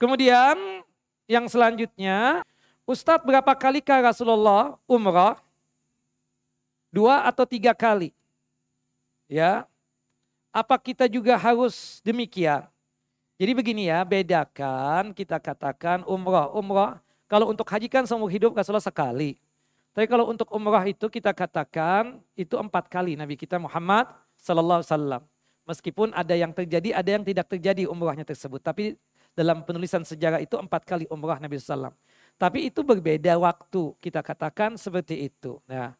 Kemudian yang selanjutnya, Ustadz, berapa kalikah Rasulullah umrah? Dua atau tiga kali. Ya. Apa kita juga harus demikian? Jadi begini ya, bedakan kita katakan umrah. Umrah, kalau untuk haji kan seumur hidup Rasulullah sekali. Tapi kalau untuk umrah itu kita katakan itu empat kali Nabi kita Muhammad Sallallahu Alaihi Wasallam. Meskipun ada yang terjadi, ada yang tidak terjadi umrahnya tersebut. Tapi dalam penulisan sejarah itu empat kali umrah Nabi Sallam. Tapi itu berbeda waktu, kita katakan seperti itu. Nah,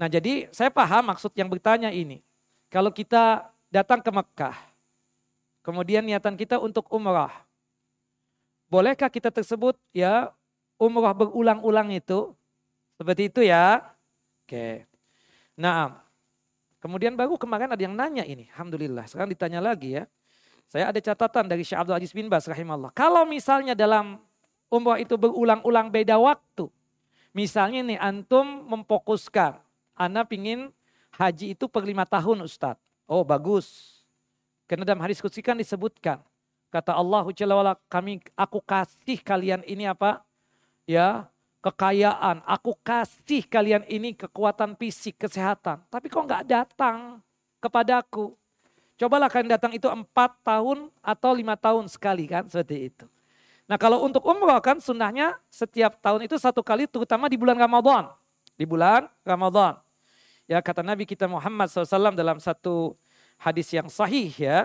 nah jadi saya paham maksud yang bertanya ini. Kalau kita datang ke Mekah, kemudian niatan kita untuk umrah. Bolehkah kita tersebut ya umrah berulang-ulang itu? Seperti itu ya. Oke. Nah, kemudian baru kemarin ada yang nanya ini. Alhamdulillah, sekarang ditanya lagi ya. Saya ada catatan dari Syekh Abdul Aziz bin Bas rahimahullah. Kalau misalnya dalam umrah itu berulang-ulang beda waktu. Misalnya nih antum memfokuskan. Ana pingin haji itu per lima tahun Ustadz. Oh bagus. Karena dalam hadis qudsi kan disebutkan. Kata Allah Jalla wa'ala, kami aku kasih kalian ini apa? Ya kekayaan. Aku kasih kalian ini kekuatan fisik, kesehatan. Tapi kok nggak datang kepadaku? Cobalah kalian datang itu empat tahun atau lima tahun sekali kan seperti itu. Nah kalau untuk umrah kan sunnahnya setiap tahun itu satu kali terutama di bulan Ramadan. Di bulan Ramadan. Ya kata Nabi kita Muhammad shallallahu alaihi wasallam dalam satu hadis yang sahih ya.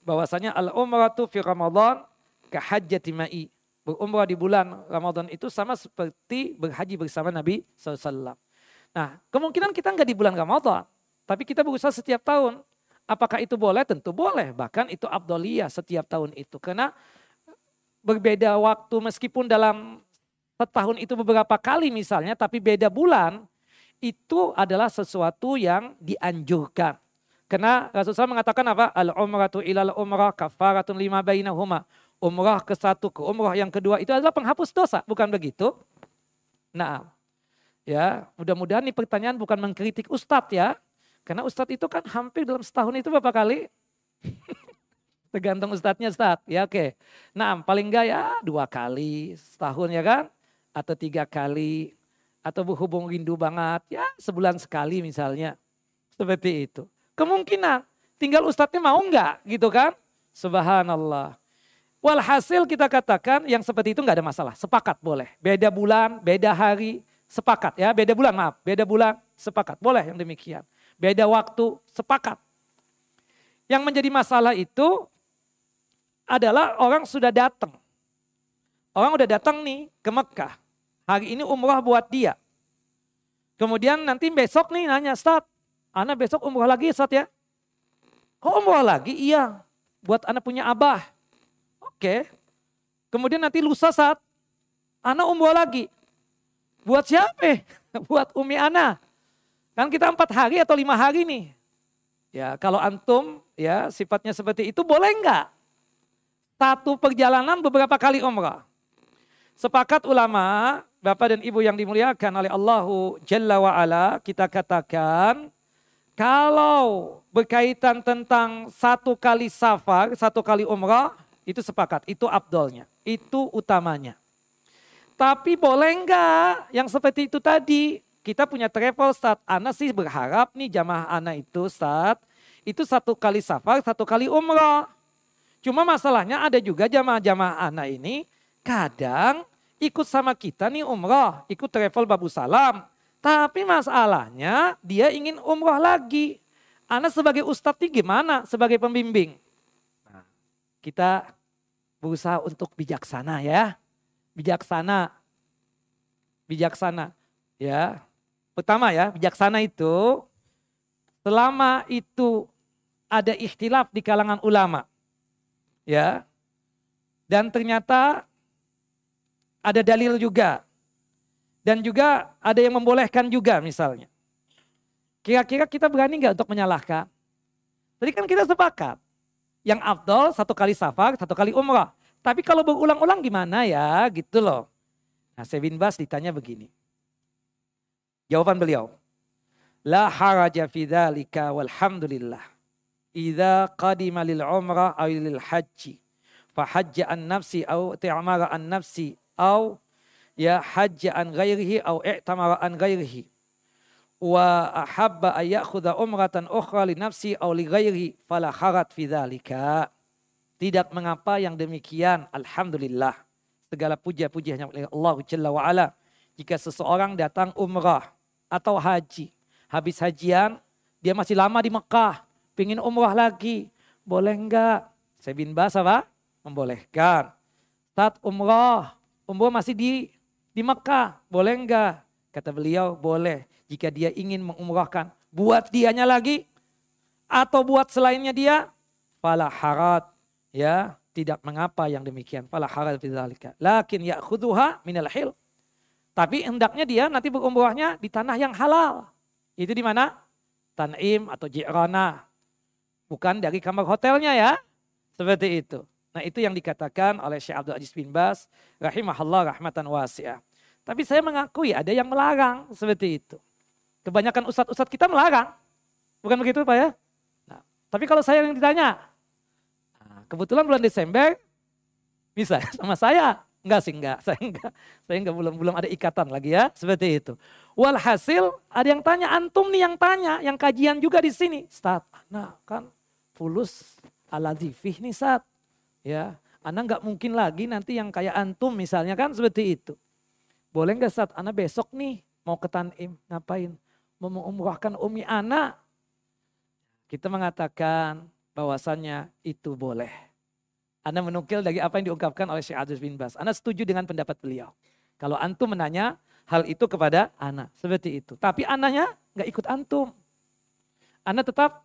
Bahwasanya al-umratu fi Ramadan ka hajjati ma'i. Berumrah di bulan Ramadan itu sama seperti berhaji bersama Nabi shallallahu alaihi wasallam. Nah kemungkinan kita nggak di bulan Ramadan. Tapi kita berusaha setiap tahun. Apakah itu boleh? Tentu boleh. Bahkan itu afdhaliyah setiap tahun itu. Karena berbeda waktu meskipun dalam setahun itu beberapa kali misalnya tapi beda bulan itu adalah sesuatu yang dianjurkan. Karena Rasulullah mengatakan apa? Al-umratu ilal umrah kafaratun lima bainahuma. Umrah ke satu ke umrah yang kedua itu adalah penghapus dosa. Bukan begitu? Nah ya mudah-mudahan ini pertanyaan bukan mengkritik Ustadz ya. Karena Ustadz itu kan hampir dalam setahun itu berapa kali? Tergantung ustadznya ustadz, ya oke. Nah paling enggak ya dua kali setahun ya kan. Atau tiga kali. Atau berhubung rindu banget ya sebulan sekali misalnya. Seperti itu. Kemungkinan tinggal ustadznya mau enggak gitu kan. Subhanallah. Walhasil kita katakan yang seperti itu enggak ada masalah. Sepakat boleh. Beda bulan, beda hari sepakat ya. Beda bulan maaf. Beda bulan sepakat. Boleh yang demikian. Beda waktu sepakat. Yang menjadi masalah itu adalah orang sudah datang. Orang udah datang nih ke Mekah. Hari ini umrah buat dia. Kemudian nanti besok nih nanya, Ustaz, ana besok umrah lagi Ustaz ya? Kok umrah lagi? Iya. Buat ana punya abah. Oke. Kemudian nanti lusa Ustaz, ana umrah lagi. Buat siapa? Buat umi ana. Kan kita empat hari atau lima hari nih. Ya kalau antum ya sifatnya seperti itu boleh enggak? Satu perjalanan beberapa kali umrah. Sepakat ulama, Bapak dan Ibu yang dimuliakan oleh Allahu Jalla wa'ala, kita katakan kalau berkaitan tentang satu kali safar, satu kali umrah, itu sepakat, itu afdolnya, itu utamanya. Tapi boleh enggak yang seperti itu tadi? Kita punya travel, Ustaz. Ana sih berharap nih jamaah ana itu, Ustaz, itu satu kali safar, satu kali umroh. Cuma masalahnya ada juga jamaah-jamaah ana ini kadang ikut sama kita nih umroh, ikut travel Babu Salam. Tapi masalahnya dia ingin umroh lagi. Ana sebagai ustaz nih gimana? Sebagai pembimbing. Nah, kita berusaha untuk bijaksana ya. Bijaksana. Bijaksana. Ya, pertama ya, bijaksana itu selama itu ada ikhtilaf di kalangan ulama. Ya. Dan ternyata ada dalil juga. Dan juga ada yang membolehkan juga misalnya. Kira-kira kita berani nggak untuk menyalahkan? Tadi kan kita sepakat. Yang afdal satu kali safar, satu kali umrah. Tapi kalau berulang-ulang gimana ya gitu loh. Nah, Syekh bin Bas ditanya begini. Jawaban beliau, la haraja fi dzalika walhamdulillah. Idza qadima lil umrah aw lil haji fa hajja an nafsi aw i'tamara an nafsi aw ya hajja an ghairihi aw i'tamara an ghairihi wa ahabba ay ya'khudha umratan ukhra li nafsi aw li ghairihi fala harat fi dzalika. Tidak mengapa yang demikian, alhamdulillah. Segala puja-pujiannya oleh Allah Jalla wa ala. Jika seseorang datang umrah atau haji, habis hajian, dia masih lama di Mekah, pingin umrah lagi, boleh enggak? Syekh bin Bas apa? Membolehkan. Saat umrah, umrah masih di di Mekah, boleh enggak? Kata beliau, boleh. Jika dia ingin mengumrahkan, buat dianya lagi, atau buat selainnya dia, fala harat, ya, tidak mengapa yang demikian, fala harat bidzalika. Lakin ya'khudhuha minal hil. Tapi hendaknya dia nanti berumrahnya di tanah yang halal. Itu di mana? Tan'im atau Ji'ranah. Bukan dari kamar hotelnya ya. Seperti itu. Nah, itu yang dikatakan oleh Syekh Abdul Aziz bin Bas rahimahullah rahmatan wasi'ah. Tapi saya mengakui ada yang melarang seperti itu. Kebanyakan ustadz-ustadz kita melarang. Bukan begitu Pak ya? Nah, tapi kalau saya yang ditanya, nah, kebetulan bulan Desember bisa sama saya. Enggak sih, enggak. Saya enggak. Saya enggak belum belum ada ikatan lagi ya, seperti itu. Walhasil ada yang tanya, antum nih yang tanya, yang kajian juga di sini. Ustaz, nah kan fulus al-lazifih nih Ustaz. Ya, ana enggak mungkin lagi nanti yang kayak antum misalnya kan seperti itu. Boleh enggak Ustaz, ana besok nih mau ke Tan'im, ngapain? Mau mengumrahkan umi ana. Kita mengatakan bahwasannya itu boleh. Anda menukil dari apa yang diungkapkan oleh Syekh Abdul bin Bas. Anda setuju dengan pendapat beliau. Kalau antum menanya hal itu kepada anak. Seperti itu. Tapi anaknya gak ikut antum. Anda tetap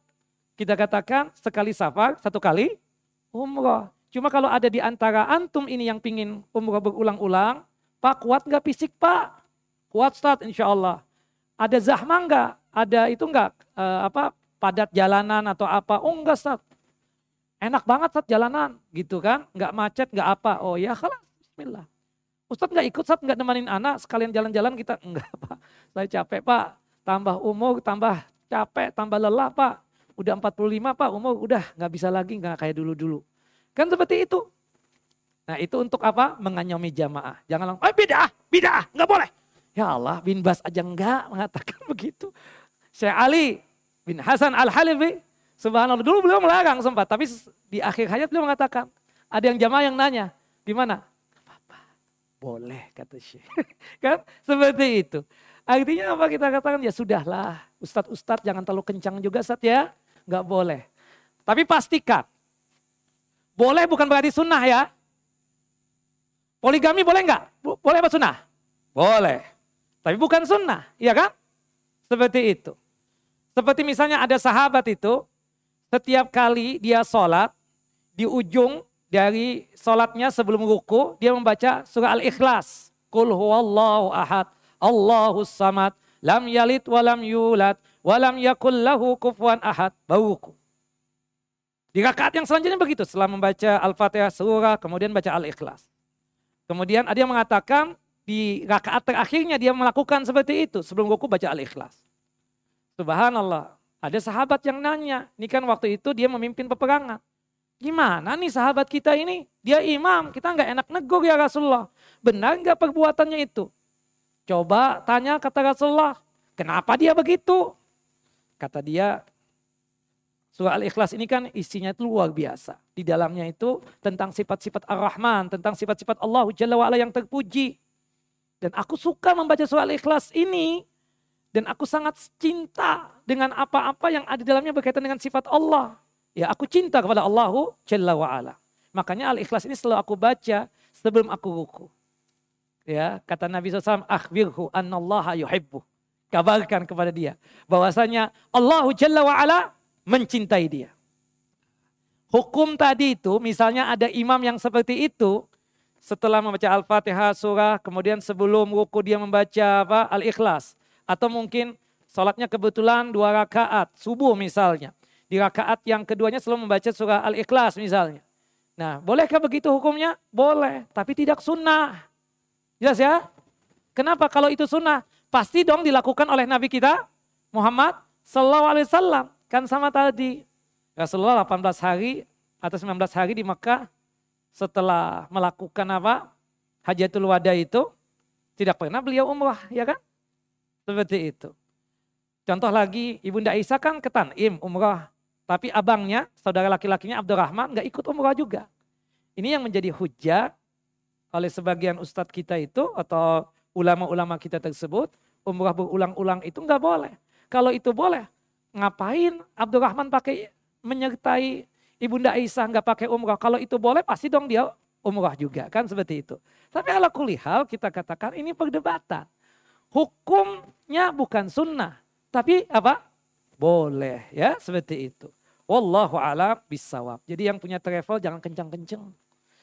kita katakan sekali safar, satu kali umroh. Cuma kalau ada di antara antum ini yang pingin umroh berulang-ulang. Pak kuat gak fisik pak? Kuat Ustaz insya Allah. Ada zahmah gak? Ada itu gak? E, apa padat jalanan atau apa? Oh enggak Ustaz. Enak banget saat jalanan gitu kan. Nggak macet, nggak apa. Oh ya khalas, bismillah. Ustadz nggak ikut, saat nggak nemenin anak. Sekalian jalan-jalan kita. Enggak pak, saya capek pak. Tambah umur, tambah capek, tambah lelah pak. Udah empat puluh lima pak, umur udah nggak bisa lagi. Nggak kayak dulu-dulu. Kan seperti itu. Nah itu untuk apa? Menganyomi jamaah. Jangan langsung, oh bid'ah, bid'ah, nggak boleh. Ya Allah, bin Bas aja nggak mengatakan begitu. Syekh Ali bin Hasan Al-Halibi. Subhanallah, dulu beliau melarang sempat, tapi di akhir hayat beliau mengatakan, ada yang jamaah yang nanya, gimana? Gak apa-apa, boleh kata Syekh. Kan seperti itu. Artinya apa kita katakan? Ya sudahlah, ustadz-ustadz jangan terlalu kencang juga Ustadz ya, gak boleh. Tapi pastikan, boleh bukan berarti sunnah ya. Poligami boleh gak? Boleh apa sunnah? Boleh, tapi bukan sunnah, ya kan? Seperti itu. Seperti misalnya ada sahabat itu, setiap kali dia sholat, di ujung dari sholatnya sebelum ruku, dia membaca surah Al-Ikhlas. Qul huwallahu ahad, Allahus samad, lam yalid walam yulad, walam yakul lahu kufuwan ahad, bawuku. Di rakaat yang selanjutnya begitu, setelah membaca Al-Fatihah surah, kemudian baca Al-Ikhlas. Kemudian ada yang mengatakan di rakaat terakhirnya dia melakukan seperti itu sebelum Ruku baca Al-Ikhlas. Subhanallah. Ada sahabat yang nanya, ini kan waktu itu dia memimpin peperangan. Gimana nih sahabat kita ini? Dia imam, kita nggak enak negur ya Rasulullah. Benar nggak perbuatannya itu? Coba tanya kata Rasulullah, kenapa dia begitu? Kata dia, surah Al-Ikhlas ini kan isinya itu luar biasa. Di dalamnya itu tentang sifat-sifat Ar-Rahman, tentang sifat-sifat Allah Jalla wa'ala yang terpuji. Dan aku suka membaca surah Al-Ikhlas ini. Dan aku sangat cinta dengan apa-apa yang ada dalamnya berkaitan dengan sifat Allah. Ya, aku cinta kepada Allah Jalla wa'ala. Makanya Al-Ikhlas ini selalu aku baca sebelum aku ruku. Ya, kata Nabi shallallahu alaihi wasallam, akhbirhu annallaha yuhibbuh. Kabarkan kepada dia bahwasanya Allah Jalla wa'ala mencintai dia. Hukum tadi itu misalnya ada imam yang seperti itu. Setelah membaca Al-Fatihah surah. Kemudian sebelum ruku dia membaca apa? Al-Ikhlas. Atau mungkin sholatnya kebetulan dua rakaat. Subuh misalnya. Di rakaat yang keduanya selalu membaca surah Al-Ikhlas misalnya. Nah, bolehkah begitu hukumnya? Boleh. Tapi tidak sunnah. Jelas ya? Kenapa kalau itu sunnah? Pasti dong dilakukan oleh Nabi kita Muhammad Sallallahu Alaihi Wasallam. Kan sama tadi, Rasulullah delapan belas hari atau sembilan belas hari di Mekah setelah melakukan apa? Hajatul Wada itu tidak pernah beliau umrah, ya kan? Seperti itu. Contoh lagi, Ibunda Aisyah kan ke Tan'im umrah. Tapi abangnya, saudara laki-lakinya Abdurrahman gak ikut umrah juga. Ini yang menjadi hujah oleh sebagian ustadz kita itu atau ulama-ulama kita tersebut. Umrah berulang-ulang itu gak boleh. Kalau itu boleh, ngapain Abdurrahman pakai menyertai Ibunda Aisyah nggak pakai umrah? Kalau itu boleh pasti dong dia umrah juga, kan seperti itu. Tapi ala kulli hal kita katakan ini perdebatan. Hukumnya bukan sunnah, tapi apa? Boleh ya seperti itu. Wallahu a'lam bissawab. Jadi yang punya travel jangan kencang-kencang.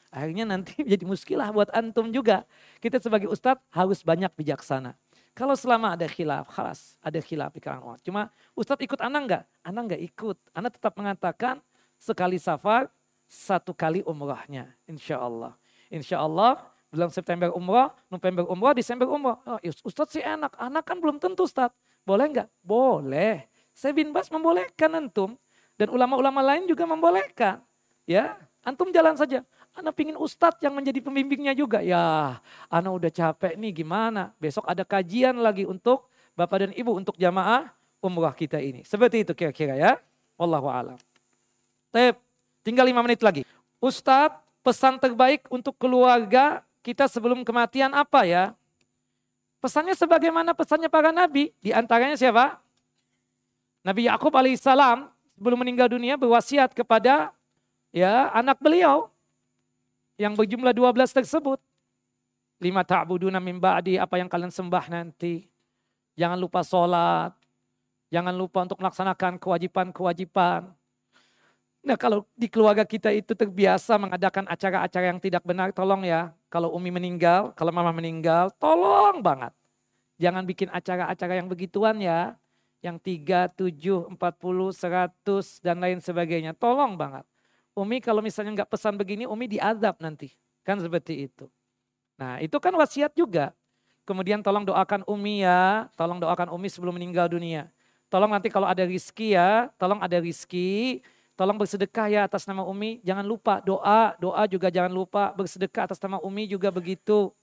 Akhirnya nanti jadi muskilah buat antum juga. Kita sebagai ustadz harus banyak bijaksana. Kalau selama ada khilaf, khalas ada khilaf di kalangan ulama. Cuma Ustadz ikut Ana enggak? Ana enggak ikut. Ana tetap mengatakan sekali safar, satu kali umrahnya. Insya Allah. Insya Allah bulan September umrah, November umrah, Desember umrah. Oh, Ustadz sih enak. Ana kan belum tentu Ustadz. Boleh enggak? Boleh. Syekh bin Bas membolehkan antum. Dan ulama-ulama lain juga membolehkan. Ya, antum jalan saja. Ana pingin ustadz yang menjadi pembimbingnya juga. Ya, Ana udah capek nih gimana. Besok ada kajian lagi untuk Bapak dan Ibu untuk jamaah umrah kita ini. Seperti itu kira-kira ya. Wallahu a'lam. Tep, tinggal lima menit lagi. Ustadz, pesan terbaik untuk keluarga kita sebelum kematian apa ya? Pesannya sebagaimana pesannya para nabi. Di antaranya siapa? Nabi Yaakob alaihissalam sebelum meninggal dunia berwasiat kepada ya anak beliau. Yang berjumlah dua belas tersebut. Lima ta'buduna min ba'di, apa yang kalian sembah nanti. Jangan lupa sholat. Jangan lupa untuk melaksanakan kewajiban-kewajiban. Nah kalau di keluarga kita itu terbiasa mengadakan acara-acara yang tidak benar. Tolong ya. Kalau Umi meninggal, kalau Mama meninggal, tolong banget. Jangan bikin acara-acara yang begituan ya. Yang tiga, tujuh, empat puluh, seratus dan lain sebagainya. Tolong banget. Umi kalau misalnya nggak pesan begini, Umi diazab nanti. Kan seperti itu. Nah itu kan wasiat juga. Kemudian tolong doakan Umi ya. Tolong doakan Umi sebelum meninggal dunia. Tolong nanti kalau ada rizki ya. Tolong ada rizki. Tolong bersedekah ya atas nama Umi. Jangan lupa doa. Doa juga jangan lupa. Bersedekah atas nama Umi juga begitu.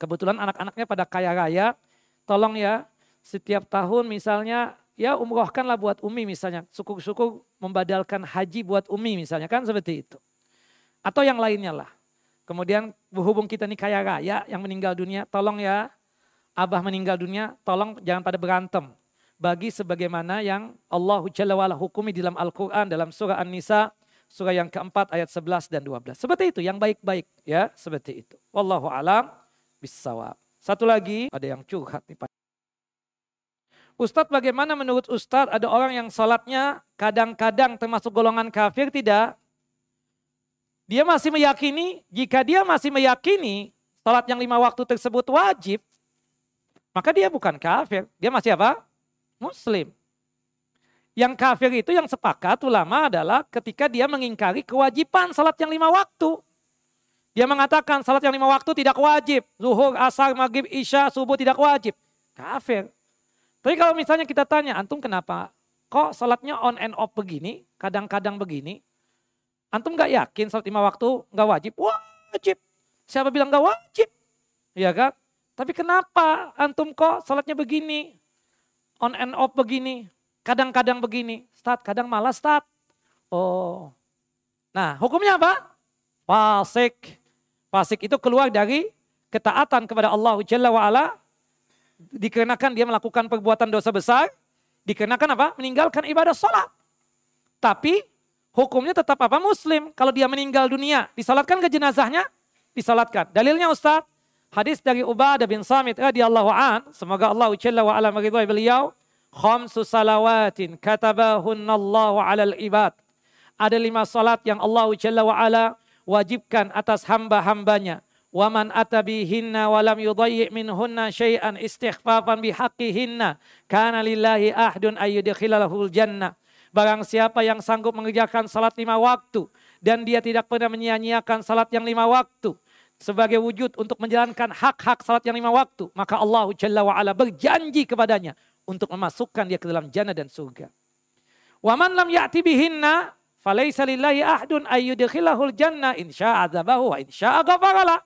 Kebetulan anak-anaknya pada kaya raya. Tolong ya setiap tahun misalnya. Ya umrohkanlah buat Umi misalnya. Syukur-syukur membadalkan haji buat Umi misalnya. Kan seperti itu. Atau yang lainnya lah. Kemudian berhubung kita nih kaya raya yang meninggal dunia. Tolong ya. Abah meninggal dunia. Tolong jangan pada berantem. Bagi sebagaimana yang Allah Jalla wa'ala hukumi dalam Al-Quran. Dalam surah An-Nisa. Surah yang keempat ayat sebelas dan dua belas. Seperti itu. Yang baik-baik. Ya seperti itu. Wallahu a'lam bissawab. Satu lagi. Ada yang curhat nih Pak. Ustadz, bagaimana menurut Ustadz ada orang yang sholatnya kadang-kadang termasuk golongan kafir tidak? Dia masih meyakini, jika dia masih meyakini sholat yang lima waktu tersebut wajib, maka dia bukan kafir. Dia masih apa? Muslim. Yang kafir itu yang sepakat ulama adalah ketika dia mengingkari kewajiban sholat yang lima waktu. Dia mengatakan salat yang lima waktu tidak wajib. Zuhur, asar, maghrib, isya, subuh tidak wajib. Kafir. Tapi kalau misalnya kita tanya, antum kenapa kok salatnya on and off begini, kadang-kadang begini. Antum gak yakin salat lima waktu gak wajib? Wajib. Siapa bilang gak wajib? Iya kan? Tapi kenapa antum kok salatnya begini? On and off begini. Kadang-kadang begini. Start, kadang malah start. Oh. Nah, hukumnya apa? Fasik. Fasik itu keluar dari ketaatan kepada Allah Jalla wa'ala. Dikarenakan dia melakukan perbuatan dosa besar. Dikarenakan apa? Meninggalkan ibadah sholat. Tapi hukumnya tetap apa? Muslim. Kalau dia meninggal dunia, disalatkan ke jenazahnya? Disalatkan. Dalilnya Ustaz, hadis dari Ubadah bin Samit radhiyallahu an, semoga Allah Jalla wa ala meridhai beliau, khamsu salawatin katabahunallahu alal ibad. Ada lima salat yang Allah Jalla wa ala wajibkan atas hamba-hambanya. Wa man atabihinna wa lam yudayyi' minhunna syai'an istighfafan bihaqqihinna kana lillahi ahdun ayyudkhilahul jannah. Barang siapa yang sanggup mengerjakan salat lima waktu dan dia tidak pernah menyia-nyiakan salat yang lima waktu sebagai wujud untuk menjalankan hak-hak salat yang lima waktu, maka Allah Jalla wa'ala berjanji kepadanya untuk memasukkan dia ke dalam jannah dan surga. Wa man lam ya'ti bihinna falaysa lillahi ahdun ayyudkhilahul jannah insya'a adzabahu wa insya'a ghafarala.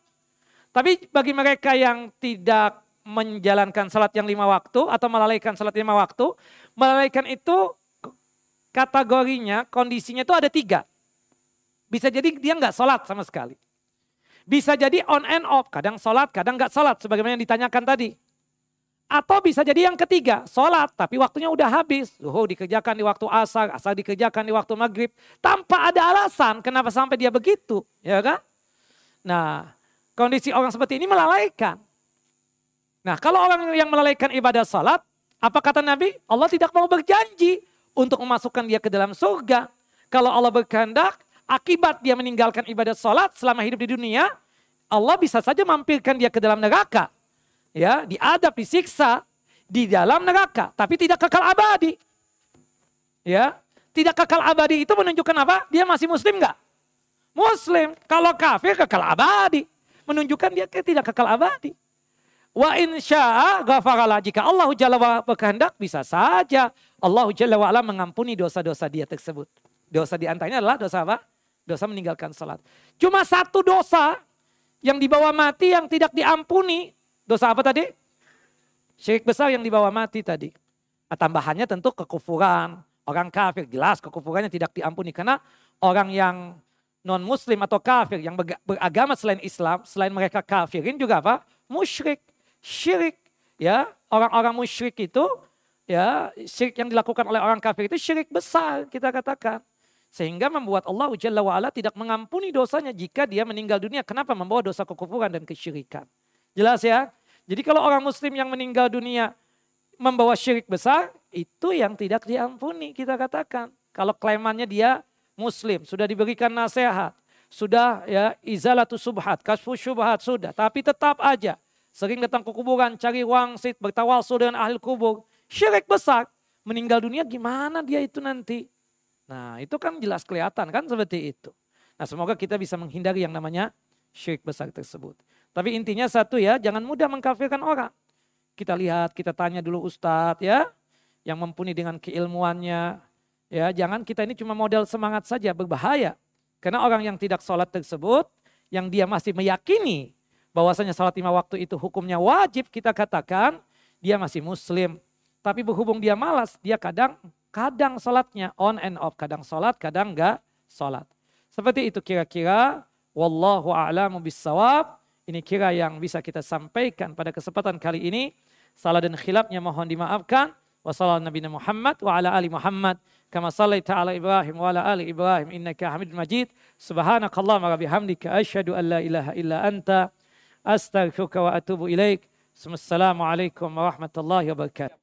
Tapi bagi mereka yang tidak menjalankan salat yang lima waktu atau melalaikan salat lima waktu, melalaikan itu kategorinya, kondisinya itu ada tiga. Bisa jadi dia nggak salat sama sekali. Bisa jadi on and off, kadang sholat, kadang nggak sholat, sebagaimana yang ditanyakan tadi. Atau bisa jadi yang ketiga, sholat, tapi waktunya udah habis. Zuhur dikerjakan di waktu asar, asar dikerjakan di waktu maghrib, tanpa ada alasan kenapa sampai dia begitu, ya kan? Nah, kondisi orang seperti ini melalaikan. Nah, kalau orang yang melalaikan ibadah sholat, apa kata Nabi? Allah tidak mau berjanji untuk memasukkan dia ke dalam surga. Kalau Allah berkehendak, akibat dia meninggalkan ibadah sholat selama hidup di dunia, Allah bisa saja mampirkan dia ke dalam neraka. Ya, diadab, disiksa di dalam neraka. Tapi tidak kekal abadi. Ya, tidak kekal abadi itu menunjukkan apa? Dia masih muslim gak? Muslim. Kalau kafir kekal abadi. Menunjukkan dia tidak kekal abadi. Wa insya'a ghafarala, jika Allah Jalla wa'ala berkehendak bisa saja Allah Jalla wa'ala mengampuni dosa-dosa dia tersebut. Dosa diantaranya adalah dosa apa? Dosa meninggalkan salat. Cuma satu dosa yang dibawa mati yang tidak diampuni. Dosa apa tadi? Syirik besar yang dibawa mati tadi. Nah, tambahannya tentu kekufuran. Orang kafir jelas kekufurannya tidak diampuni. Karena orang yang non muslim atau kafir yang beragama selain Islam, selain mereka kafirin juga apa? Musyrik. Syirik. Ya, orang-orang musyrik itu, ya, syirik yang dilakukan oleh orang kafir itu syirik besar kita katakan. Sehingga membuat Allah Jalla wa'ala tidak mengampuni dosanya jika dia meninggal dunia. Kenapa? Membawa dosa kekufuran dan kesyirikan. Jelas ya? Jadi kalau orang muslim yang meninggal dunia membawa syirik besar, itu yang tidak diampuni kita katakan. Kalau klaimannya dia muslim, sudah diberikan nasihat, sudah ya izalatu subhat, kasfu syubhat sudah. Tapi tetap aja sering datang ke kuburan, cari wangsit, bertawasul dengan ahli kubur. Syirik besar, meninggal dunia gimana dia itu nanti? Nah itu kan jelas kelihatan kan seperti itu. Nah semoga kita bisa menghindari yang namanya syirik besar tersebut. Tapi intinya satu ya, jangan mudah mengkafirkan orang. Kita lihat, kita tanya dulu Ustadz ya, yang mumpuni dengan keilmuannya. Ya, jangan kita ini cuma modal semangat saja, berbahaya. Karena orang yang tidak sholat tersebut, yang dia masih meyakini bahwasanya sholat lima waktu itu hukumnya wajib, kita katakan dia masih muslim. Tapi berhubung dia malas, dia kadang... Kadang sholatnya on and off, kadang sholat, kadang enggak sholat. Seperti itu kira-kira. Wallahu a'lamu bissawab. Ini kira yang bisa kita sampaikan pada kesempatan kali ini. Salah dan khilafnya mohon dimaafkan. Wassalamualaikum nabiyina Muhammad wa ala ali Muhammad. Kama sallaita ala Ibrahim wa ala ali Ibrahim innaka Hamidul Majid. Subhanakallahumma wa bihamdika asyhadu an la ilaha illa anta astaghfiruka wa atubu ilaik. Assalamualaikum warahmatullahi wabarakatuh.